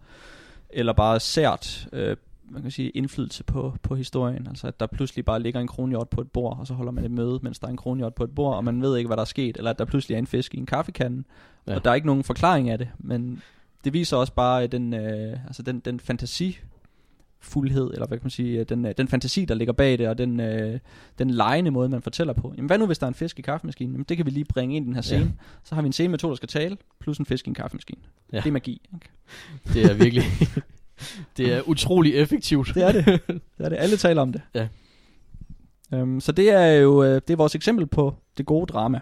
eller bare sært, øh, man kan sige, indflydelse på, på historien. Altså at der pludselig bare ligger en kronhjort på et bord, og så holder man et møde, mens der er en kronhjort på et bord, og man ved ikke, hvad der er sket, eller at der pludselig er en fisk i en kaffekande, ja. Og der er ikke nogen forklaring af det, men det viser også bare den, øh, altså den, den fantasi, fuldhed, eller hvad kan man sige, den, den fantasi, der ligger bag det, og den, øh, den legende måde, man fortæller på. Jamen hvad nu, hvis der er en fisk i kaffemaskinen? Jamen det kan vi lige bringe ind i den her scene. Ja. Så har vi en scene med to, der skal tale, plus en fisk i en kaffemaskine. Ja. Det er magi. Okay. Det er virkelig, det er utrolig effektivt. Det er det. Det er det. Alle taler om det. Ja. Um, så det er jo, det er vores eksempel på det gode drama.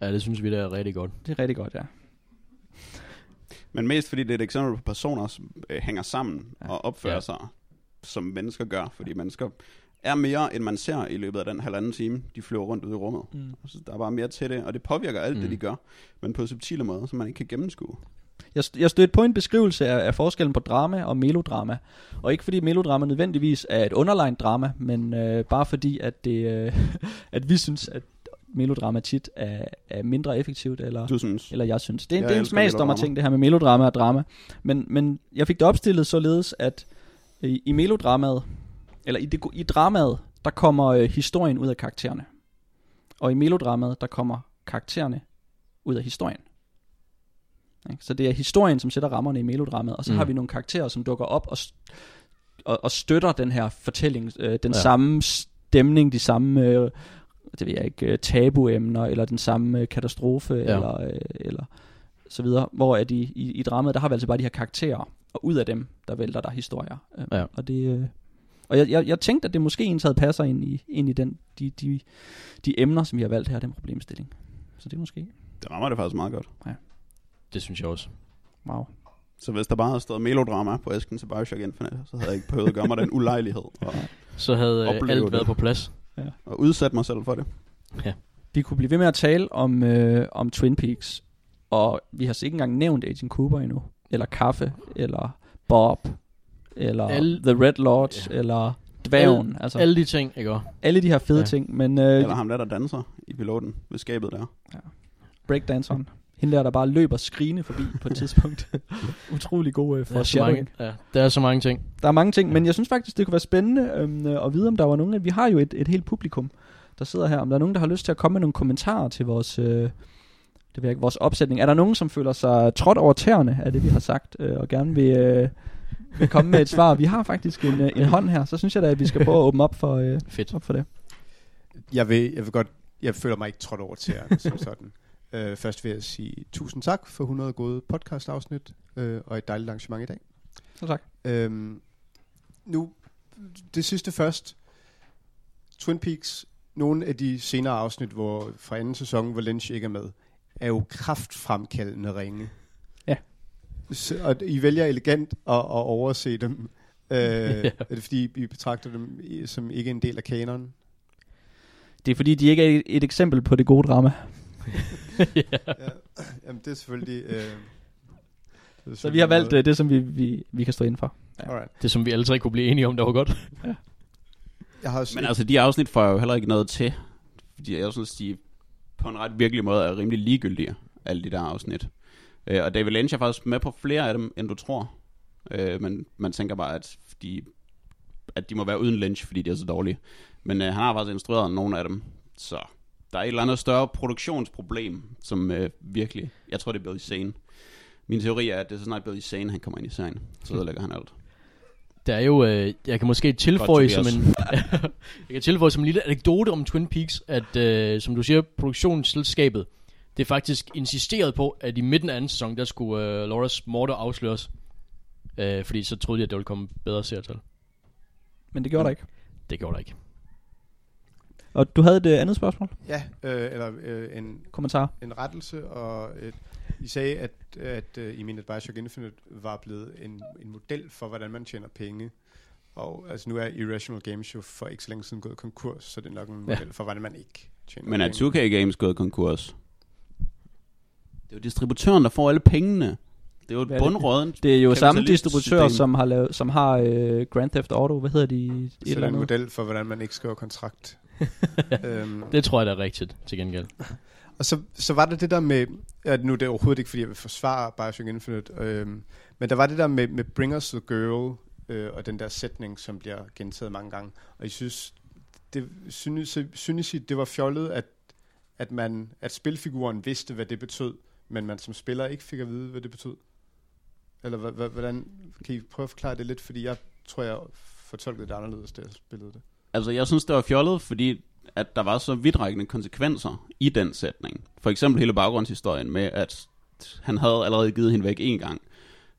Ja, det synes vi, det er rigtig godt. Det er rigtig godt, ja. Men mest fordi det er et eksempel på personer, som øh, hænger sammen ja. Og opfører ja. Sig som mennesker gør, fordi mennesker er mere, end man ser i løbet af den halvanden time, de flyver rundt ud i rummet. Mm. Så der er bare mere til det, og det påvirker alt mm. det, de gør, men på subtile måder, som man ikke kan gennemskue. Jeg, st- jeg stødte på en beskrivelse af, af forskellen på drama og melodrama, og ikke fordi melodrama nødvendigvis er et underlegnet drama, men øh, bare fordi, at, det, øh, at vi synes, at melodrama tit er, er mindre effektivt, eller, du synes. Eller jeg synes. Det er en, en smagsdommerting, det her med melodrama og drama, men, men jeg fik det opstillet således, at I, i melodramaet, eller i, det, i dramaet, der kommer øh, historien ud af karaktererne. Og i melodramaet, der kommer karaktererne ud af historien. Okay? Så det er historien, som sætter rammerne i melodramaet, og så mm. har vi nogle karakterer, som dukker op og, og, og støtter den her fortælling, øh, den ja. Samme stemning, de samme, øh, det ved jeg ikke, tabuemner, eller den samme øh, katastrofe, ja. eller, øh, eller så videre. Hvor at i, i, i dramaet, der har vi altså bare de her karakterer, og ud af dem, der vælter der historier. Ja. Og, det, og jeg, jeg, jeg tænkte, at det måske indtaget passer ind i, ind i den, de, de, de emner, som vi har valgt her, den problemstilling. Så det måske. Det rammer det faktisk meget godt. Ja. Det synes jeg også. Wow. Så hvis der bare havde stået melodrama på æsken til Bioshock Infinite, så havde jeg ikke behøvet at gøre mig den ulejlighed. Og så havde alt det. Været på plads. Ja. Og udsat mig selv for det. Ja. Vi kunne blive ved med at tale om, øh, om Twin Peaks, og vi har så ikke engang nævnt Agent Cooper endnu. Eller kaffe, eller Bob, eller Al- The Red Lodge, ja. Eller dværgen. Al- altså, alle de ting, ikke også? Alle de her fede ja. Ting, men... Øh, eller ham der, der danser i piloten ved skabet der. Ja. Breakdanceren. Hende der, der bare løber skrigende forbi på et tidspunkt. Utrolig god øh, for sharing. Ja, der er så mange ting. Der er mange ting, ja. Men jeg synes faktisk, det kunne være spændende øh, at vide, om der var nogen... Vi har jo et, et helt publikum, der sidder her. Om der er nogen, der har lyst til at komme med nogle kommentarer til vores... Øh, Det vil jeg ikke, vores opsætning. Er der nogen, som føler sig trådt over tæerne af det, vi har sagt, øh, og gerne vil, øh, vil komme med et svar? Vi har faktisk en, øh, en hånd her, så synes jeg da, at vi skal prøve at åbne op for, øh, op for det. Jeg vil, jeg vil godt, jeg føler mig ikke trådt over tæerne som sådan. Øh, først vil jeg sige tusind tak for hundrede gode podcastafsnit øh, og et dejligt arrangement i dag. Så tak. Øhm, nu, det sidste først. Twin Peaks, nogle af de senere afsnit hvor, fra anden sæson, hvor Lynch ikke er med, er jo kraftfremkaldende ringe. Ja. Så, og I vælger elegant at, at overse dem. Øh, ja. Er det fordi, I betragter dem som ikke en del af kanonen? Det er fordi, de ikke er et, et eksempel på det gode drama. ja. Ja. Jamen, det er selvfølgelig... Øh, det er selvfølgelig så vi har valgt noget. Det, som vi, vi, vi kan stå inden for. Ja. Det, som vi alle tre kunne blive enige om, der var godt. Ja. Jeg har Men altså, de afsnit får jo heller ikke noget til. Fordi jeg synes, de... på en ret virkelig måde er rimelig ligegyldige, alle de der afsnit. Øh, og David Lynch er faktisk med på flere af dem, end du tror. Øh, men man tænker bare, at de, at de må være uden Lynch, fordi de er så dårlige. Men øh, han har faktisk instrueret nogle af dem. Så der er et eller andet større produktionsproblem, som øh, virkelig... Jeg tror, det er Billy Zane. Min teori er, at det er så snart Billy Zane, han kommer ind i serien. Så ødelægger han alt. Der er jo... Øh, jeg kan måske tilføje som en... jeg kan tilføje som en lille anekdote om Twin Peaks, at øh, som du siger, produktionsselskabet, det er faktisk insisteret på, at i midten af anden sæson, der skulle øh, Lauras morder afsløres. Øh, fordi så troede de, at det ville komme bedre serietal. Men det gjorde der ikke. Det gjorde der ikke. Og du havde et andet spørgsmål? Ja, øh, eller øh, en kommentar, en rettelse, og et, I sagde, at, at øh, I mente, at Bioshock Infinite var blevet en, en model for, hvordan man tjener penge. Og altså, nu er Irrational Games jo for ikke så længe siden gået konkurs, så det er nok en model ja. for, hvordan man ikke tjener Men penge. Men er to K Games gået konkurs? Det er jo distributøren, der får alle pengene. Det er jo et bundråden. Det, det er jo samme distributør, som har, lavet, som har øh, Grand Theft Auto. Hvad hedder de? Så det er en model for, hvordan man ikke skriver kontrakt. øhm. Det tror jeg da er rigtigt, til gengæld. Og så, så var det det der med, at nu det er overhovedet ikke, fordi jeg vil forsvare Bioshock Infinite, øhm, men der var det der med, med Bring Us The Girl, øh, og den der sætning, som bliver gentaget mange gange. Og jeg synes, det, synes, synes I, det var fjollet, at, at, man, at spilfiguren vidste, hvad det betød, men man som spiller ikke fik at vide, hvad det betød? Eller h- h- hvordan kan I prøve at forklare det lidt? Fordi jeg tror, jeg fortolkede det anderledes, da jeg spillede det. Altså, jeg synes, det var fjollet, fordi at der var så vidtrækkende konsekvenser i den sætning. For eksempel hele baggrundshistorien med, at han havde allerede givet hende væk en gang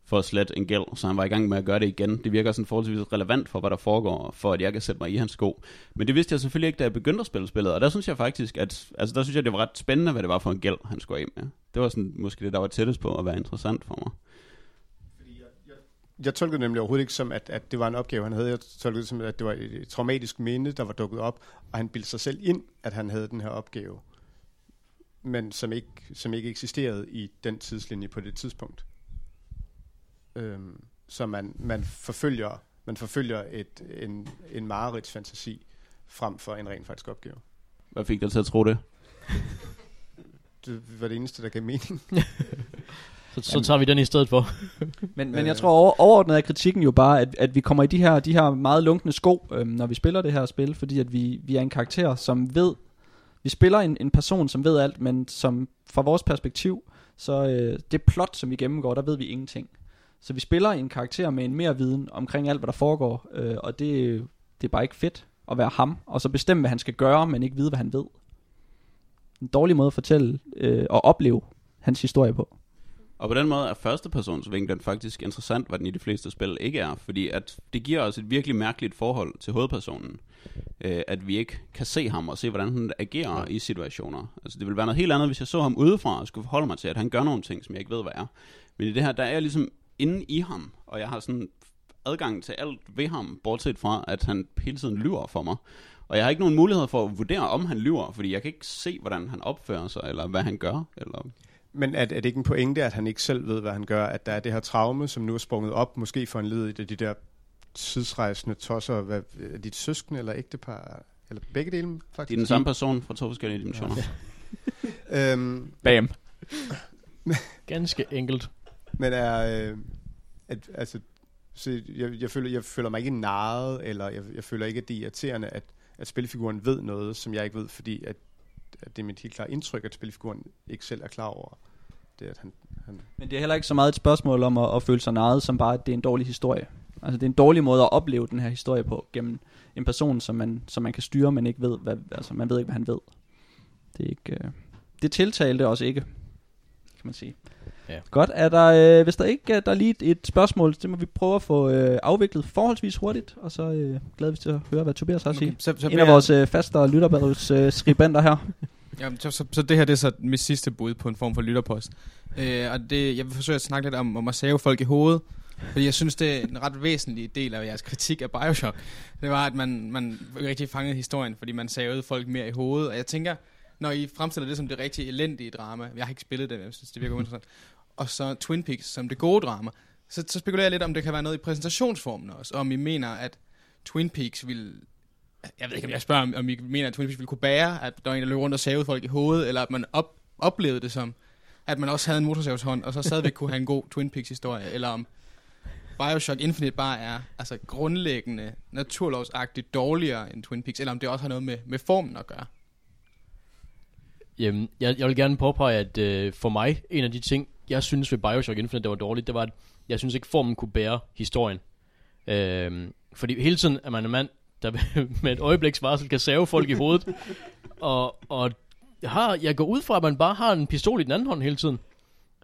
for at slette en gæld, så han var i gang med at gøre det igen. Det virker sådan forholdsvis relevant for, hvad der foregår, for at jeg kan sætte mig i hans sko. Men det vidste jeg selvfølgelig ikke, da jeg begyndte at spille spillet, og der synes jeg faktisk, at altså, der synes jeg, det var ret spændende, hvad det var for en gæld, han skulle af med. Det var sådan måske det, der var tættest på at være interessant for mig. Jeg tolkede nemlig overhovedet ikke som, at, at det var en opgave, han havde. Jeg tolkede det som, at det var et traumatisk minde, der var dukket op, og han bildte sig selv ind, at han havde den her opgave, men som ikke, som ikke eksisterede i den tidslinje på det tidspunkt. Øhm, så man, man forfølger, man forfølger et, en, en mareridtsfantasi frem for en rent faktisk opgave. Hvad fik dig til at tro det? Det var det eneste, der gav mening. Så, så tager vi den i stedet for. men, men jeg tror over, overordnet er kritikken jo bare, at, at vi kommer i de her, de her meget lunkne sko, øhm, når vi spiller det her spil, fordi at vi, vi er en karakter, som ved, vi spiller en, en person, som ved alt, men som fra vores perspektiv, så øh, det plot, som vi gennemgår, der ved vi ingenting. Så vi spiller en karakter med en mere viden omkring alt, hvad der foregår, øh, og det, det er bare ikke fedt at være ham, og så bestemme, hvad han skal gøre, men ikke vide, hvad han ved. En dårlig måde at fortælle øh, og opleve hans historie på. Og på den måde er førstepersonsvinklen faktisk interessant, hvad den i de fleste spil ikke er, fordi at det giver os et virkelig mærkeligt forhold til hovedpersonen, øh, at vi ikke kan se ham og se, hvordan han agerer i situationer. Altså det ville være noget helt andet, hvis jeg så ham udefra og skulle forholde mig til, at han gør nogle ting, som jeg ikke ved, hvad er. Men i det her, der er jeg ligesom inde i ham, og jeg har sådan adgang til alt ved ham, bortset fra, at han hele tiden lyver for mig. Og jeg har ikke nogen mulighed for at vurdere, om han lyver, fordi jeg kan ikke se, hvordan han opfører sig, eller hvad han gør, eller... Men er, er det ikke en pointe, at han ikke selv ved, hvad han gør? At der er det her traume, som nu er sprunget op, måske for en led i de der tidsrejsende tosser, hvad, er dit søskende eller ægtepar? Eller begge dele, faktisk? Det er den samme person fra to forskellige dimensioner. Ja. øhm, Bam. Ganske enkelt. Men er... Øh, at, altså, så jeg, jeg, føler, jeg føler mig ikke narret, eller jeg, jeg føler ikke, at det er irriterende, at, at spilfiguren ved noget, som jeg ikke ved, fordi at at det er mit helt klare indtryk, at spilfiguren ikke selv er klar over det, at han, han... Men det er heller ikke så meget et spørgsmål om at, at føle sig narret, som bare, at det er en dårlig historie. Altså det er en dårlig måde at opleve den her historie på, gennem en person, som man, som man kan styre, men ikke ved, hvad, altså man ved ikke, hvad han ved. Det er ikke... Øh... Det tiltalte også ikke, kan man sige. Ja. Godt, er der... Øh, hvis der ikke er der lige et, et spørgsmål, så må vi prøve at få øh, afviklet forholdsvis hurtigt, og så øh, glæder vi til at høre, hvad Tobias har at sige. Okay, så, så en af jeg... vores øh, faste lytterbads øh, skribenter her. Jamen, så, så, så det her, det er så mit sidste bud på en form for lytterpost. Øh, og det, jeg vil forsøge at snakke lidt om, om at save folk i hovedet, fordi jeg synes, det er en ret væsentlig del af jeres kritik af Bioshock. Det var, at man, man rigtig fangede historien, fordi man savede folk mere i hovedet. Og jeg tænker, når I fremstiller det som det rigtig elendige drama, jeg har ikke spillet det, jeg synes, det virker interessant, og så Twin Peaks som det gode drama, så, så spekulerer jeg lidt om, det kan være noget i præsentationsformen også, om I mener, at Twin Peaks vil... Jeg ved ikke, om jeg spørger, om I mener, at Twin Peaks ville kunne bære, at der var en, der løb rundt og savede folk i hovedet, eller at man op, oplevede det som, at man også havde en motorsavshånd, og så stadigvæk kunne have en god Twin Peaks-historie, eller om Bioshock Infinite bare er altså grundlæggende, naturlovsagtigt dårligere end Twin Peaks, eller om det også har noget med, med formen at gøre. Jamen, jeg, jeg vil gerne påpege, at øh, for mig, en af de ting, jeg synes ved Bioshock Infinite, der var dårligt, det var, at jeg synes ikke, formen kunne bære historien. Øh, fordi hele tiden er man en mand, der med et øjebliks varsel kan save folk i hovedet. Og, og har, jeg går ud fra, at man bare har en pistol i den anden hånd hele tiden.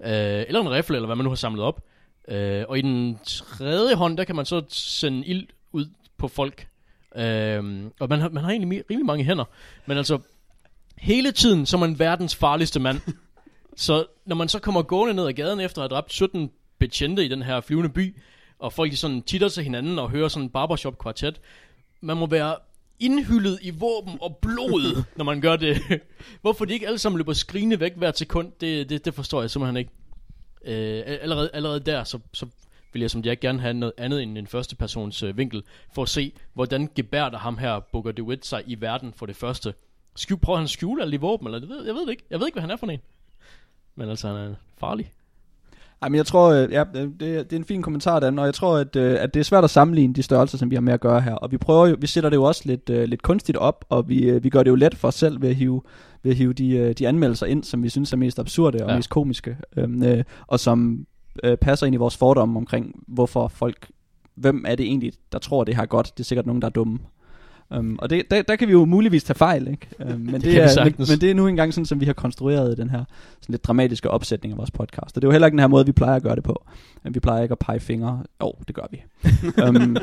Øh, eller en rifle, eller hvad man nu har samlet op. Øh, og i den tredje hånd, der kan man så sende ild ud på folk. Øhm, og man har, man har egentlig rimelig mange hænder. Men altså, hele tiden som en verdens farligste mand. Så når man så kommer gående ned ad gaden efter at have dræbt sytten betjente i den her flyvende by, og folk de sådan titter til hinanden og hører sådan en barbershop-kvartet, man må være indhyllet i våben og blod, når man gør det. Hvorfor de ikke alle sammen løber skrigende væk hvert sekund, det, det, det forstår jeg simpelthen ikke. Øh, allerede, allerede der, så, så vil jeg som jeg gerne have noget andet end en førstepersons øh, vinkel, for at se, hvordan gebærder ham her Booker DeWitt sig i verden for det første. Skjul, prøver han at skjule alle de våben, eller det ved, jeg ved det ikke. Jeg ved ikke, hvad han er for en. Men altså, han er farlig. Ej, men jeg tror, ja, det, det er en fin kommentar, Dan, og jeg tror, at, at det er svært at sammenligne de størrelser, som vi har med at gøre her. Og vi prøver jo, vi sætter det jo også lidt, lidt kunstigt op, og vi, vi gør det jo let for os selv ved at hive, ved at hive de, de anmeldelser ind, som vi synes er mest absurde og ja. mest komiske, øh, og som øh, passer ind i vores fordomme omkring, hvorfor folk, hvem er det egentlig, der tror, det her godt? Det er sikkert nogen, der er dumme. Um, og det, der, der kan vi jo muligvis tage fejl, ikke? Um, men, det det er, men, men det er nu engang sådan, som vi har konstrueret den her sådan lidt dramatiske opsætning af vores podcast. Og det er jo heller ikke den her måde, vi plejer at gøre det på. Vi plejer ikke at pege fingre. Åh, oh, det gør vi. um,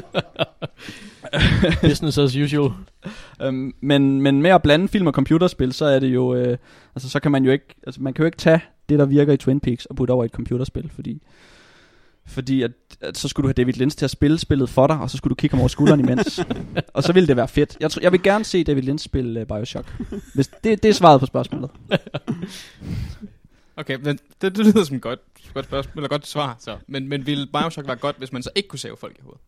Business as usual. um, men, men med at blande film og computerspil, så er det jo øh, altså så kan man jo ikke, altså man kan jo ikke tage det, der virker i Twin Peaks og putte over i et computerspil, fordi Fordi at, at så skulle du have David Lynch til at spille spillet for dig, og så skulle du kigge ham over skulderen imens. Og så ville det være fedt. Jeg, tr- jeg vil gerne se David Lynch spille uh, Bioshock. Hvis det, det er svaret på spørgsmålet. Okay, men det, det lyder som et godt, godt spørgsmål, eller godt svar. Så. Men, men ville Bioshock være godt, hvis man så ikke kunne save folk i hovedet?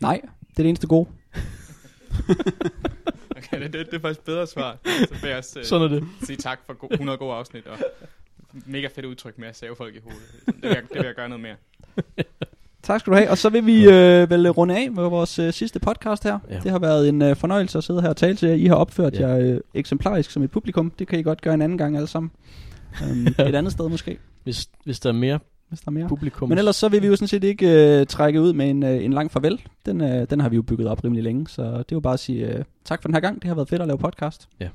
Nej, det er det eneste gode. Okay, det, det, det er faktisk bedre svar. Så vil jeg også uh, Sådan er det. sige tak for go- hundrede gode afsnit og... mega fedt udtryk med at save folk i hovedet. Det vil jeg, det vil jeg gøre noget mere. Tak skal du have. Og så vil vi øh, vel runde af med vores øh, sidste podcast her. Ja. Det har været en øh, fornøjelse at sidde her og tale til jer. I har opført ja. jer øh, eksemplarisk som et publikum. Det kan I godt gøre en anden gang alle sammen. Um, et andet sted måske. Hvis, hvis der er mere, hvis der er mere. publikum. Men ellers så vil vi jo sådan set ikke øh, trække ud med en, øh, en lang farvel. Den, øh, den har vi jo bygget op rimelig længe. Så det er jo bare at sige øh, tak for den her gang. Det har været fedt at lave podcast. Ja.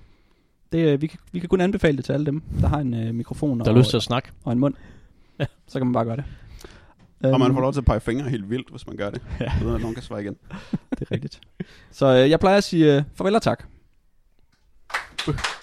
Det, vi, kan, vi kan kun anbefale det til alle dem, der har en øh, mikrofon og, der har lyst til at snakke. Og en mund. Ja. Så kan man bare gøre det. Og um, man får lov til at pege fingre helt vildt, hvis man gør det. Ja. Uden at nogen kan svare igen. Det er rigtigt. Så øh, jeg plejer at sige øh, farvel og tak.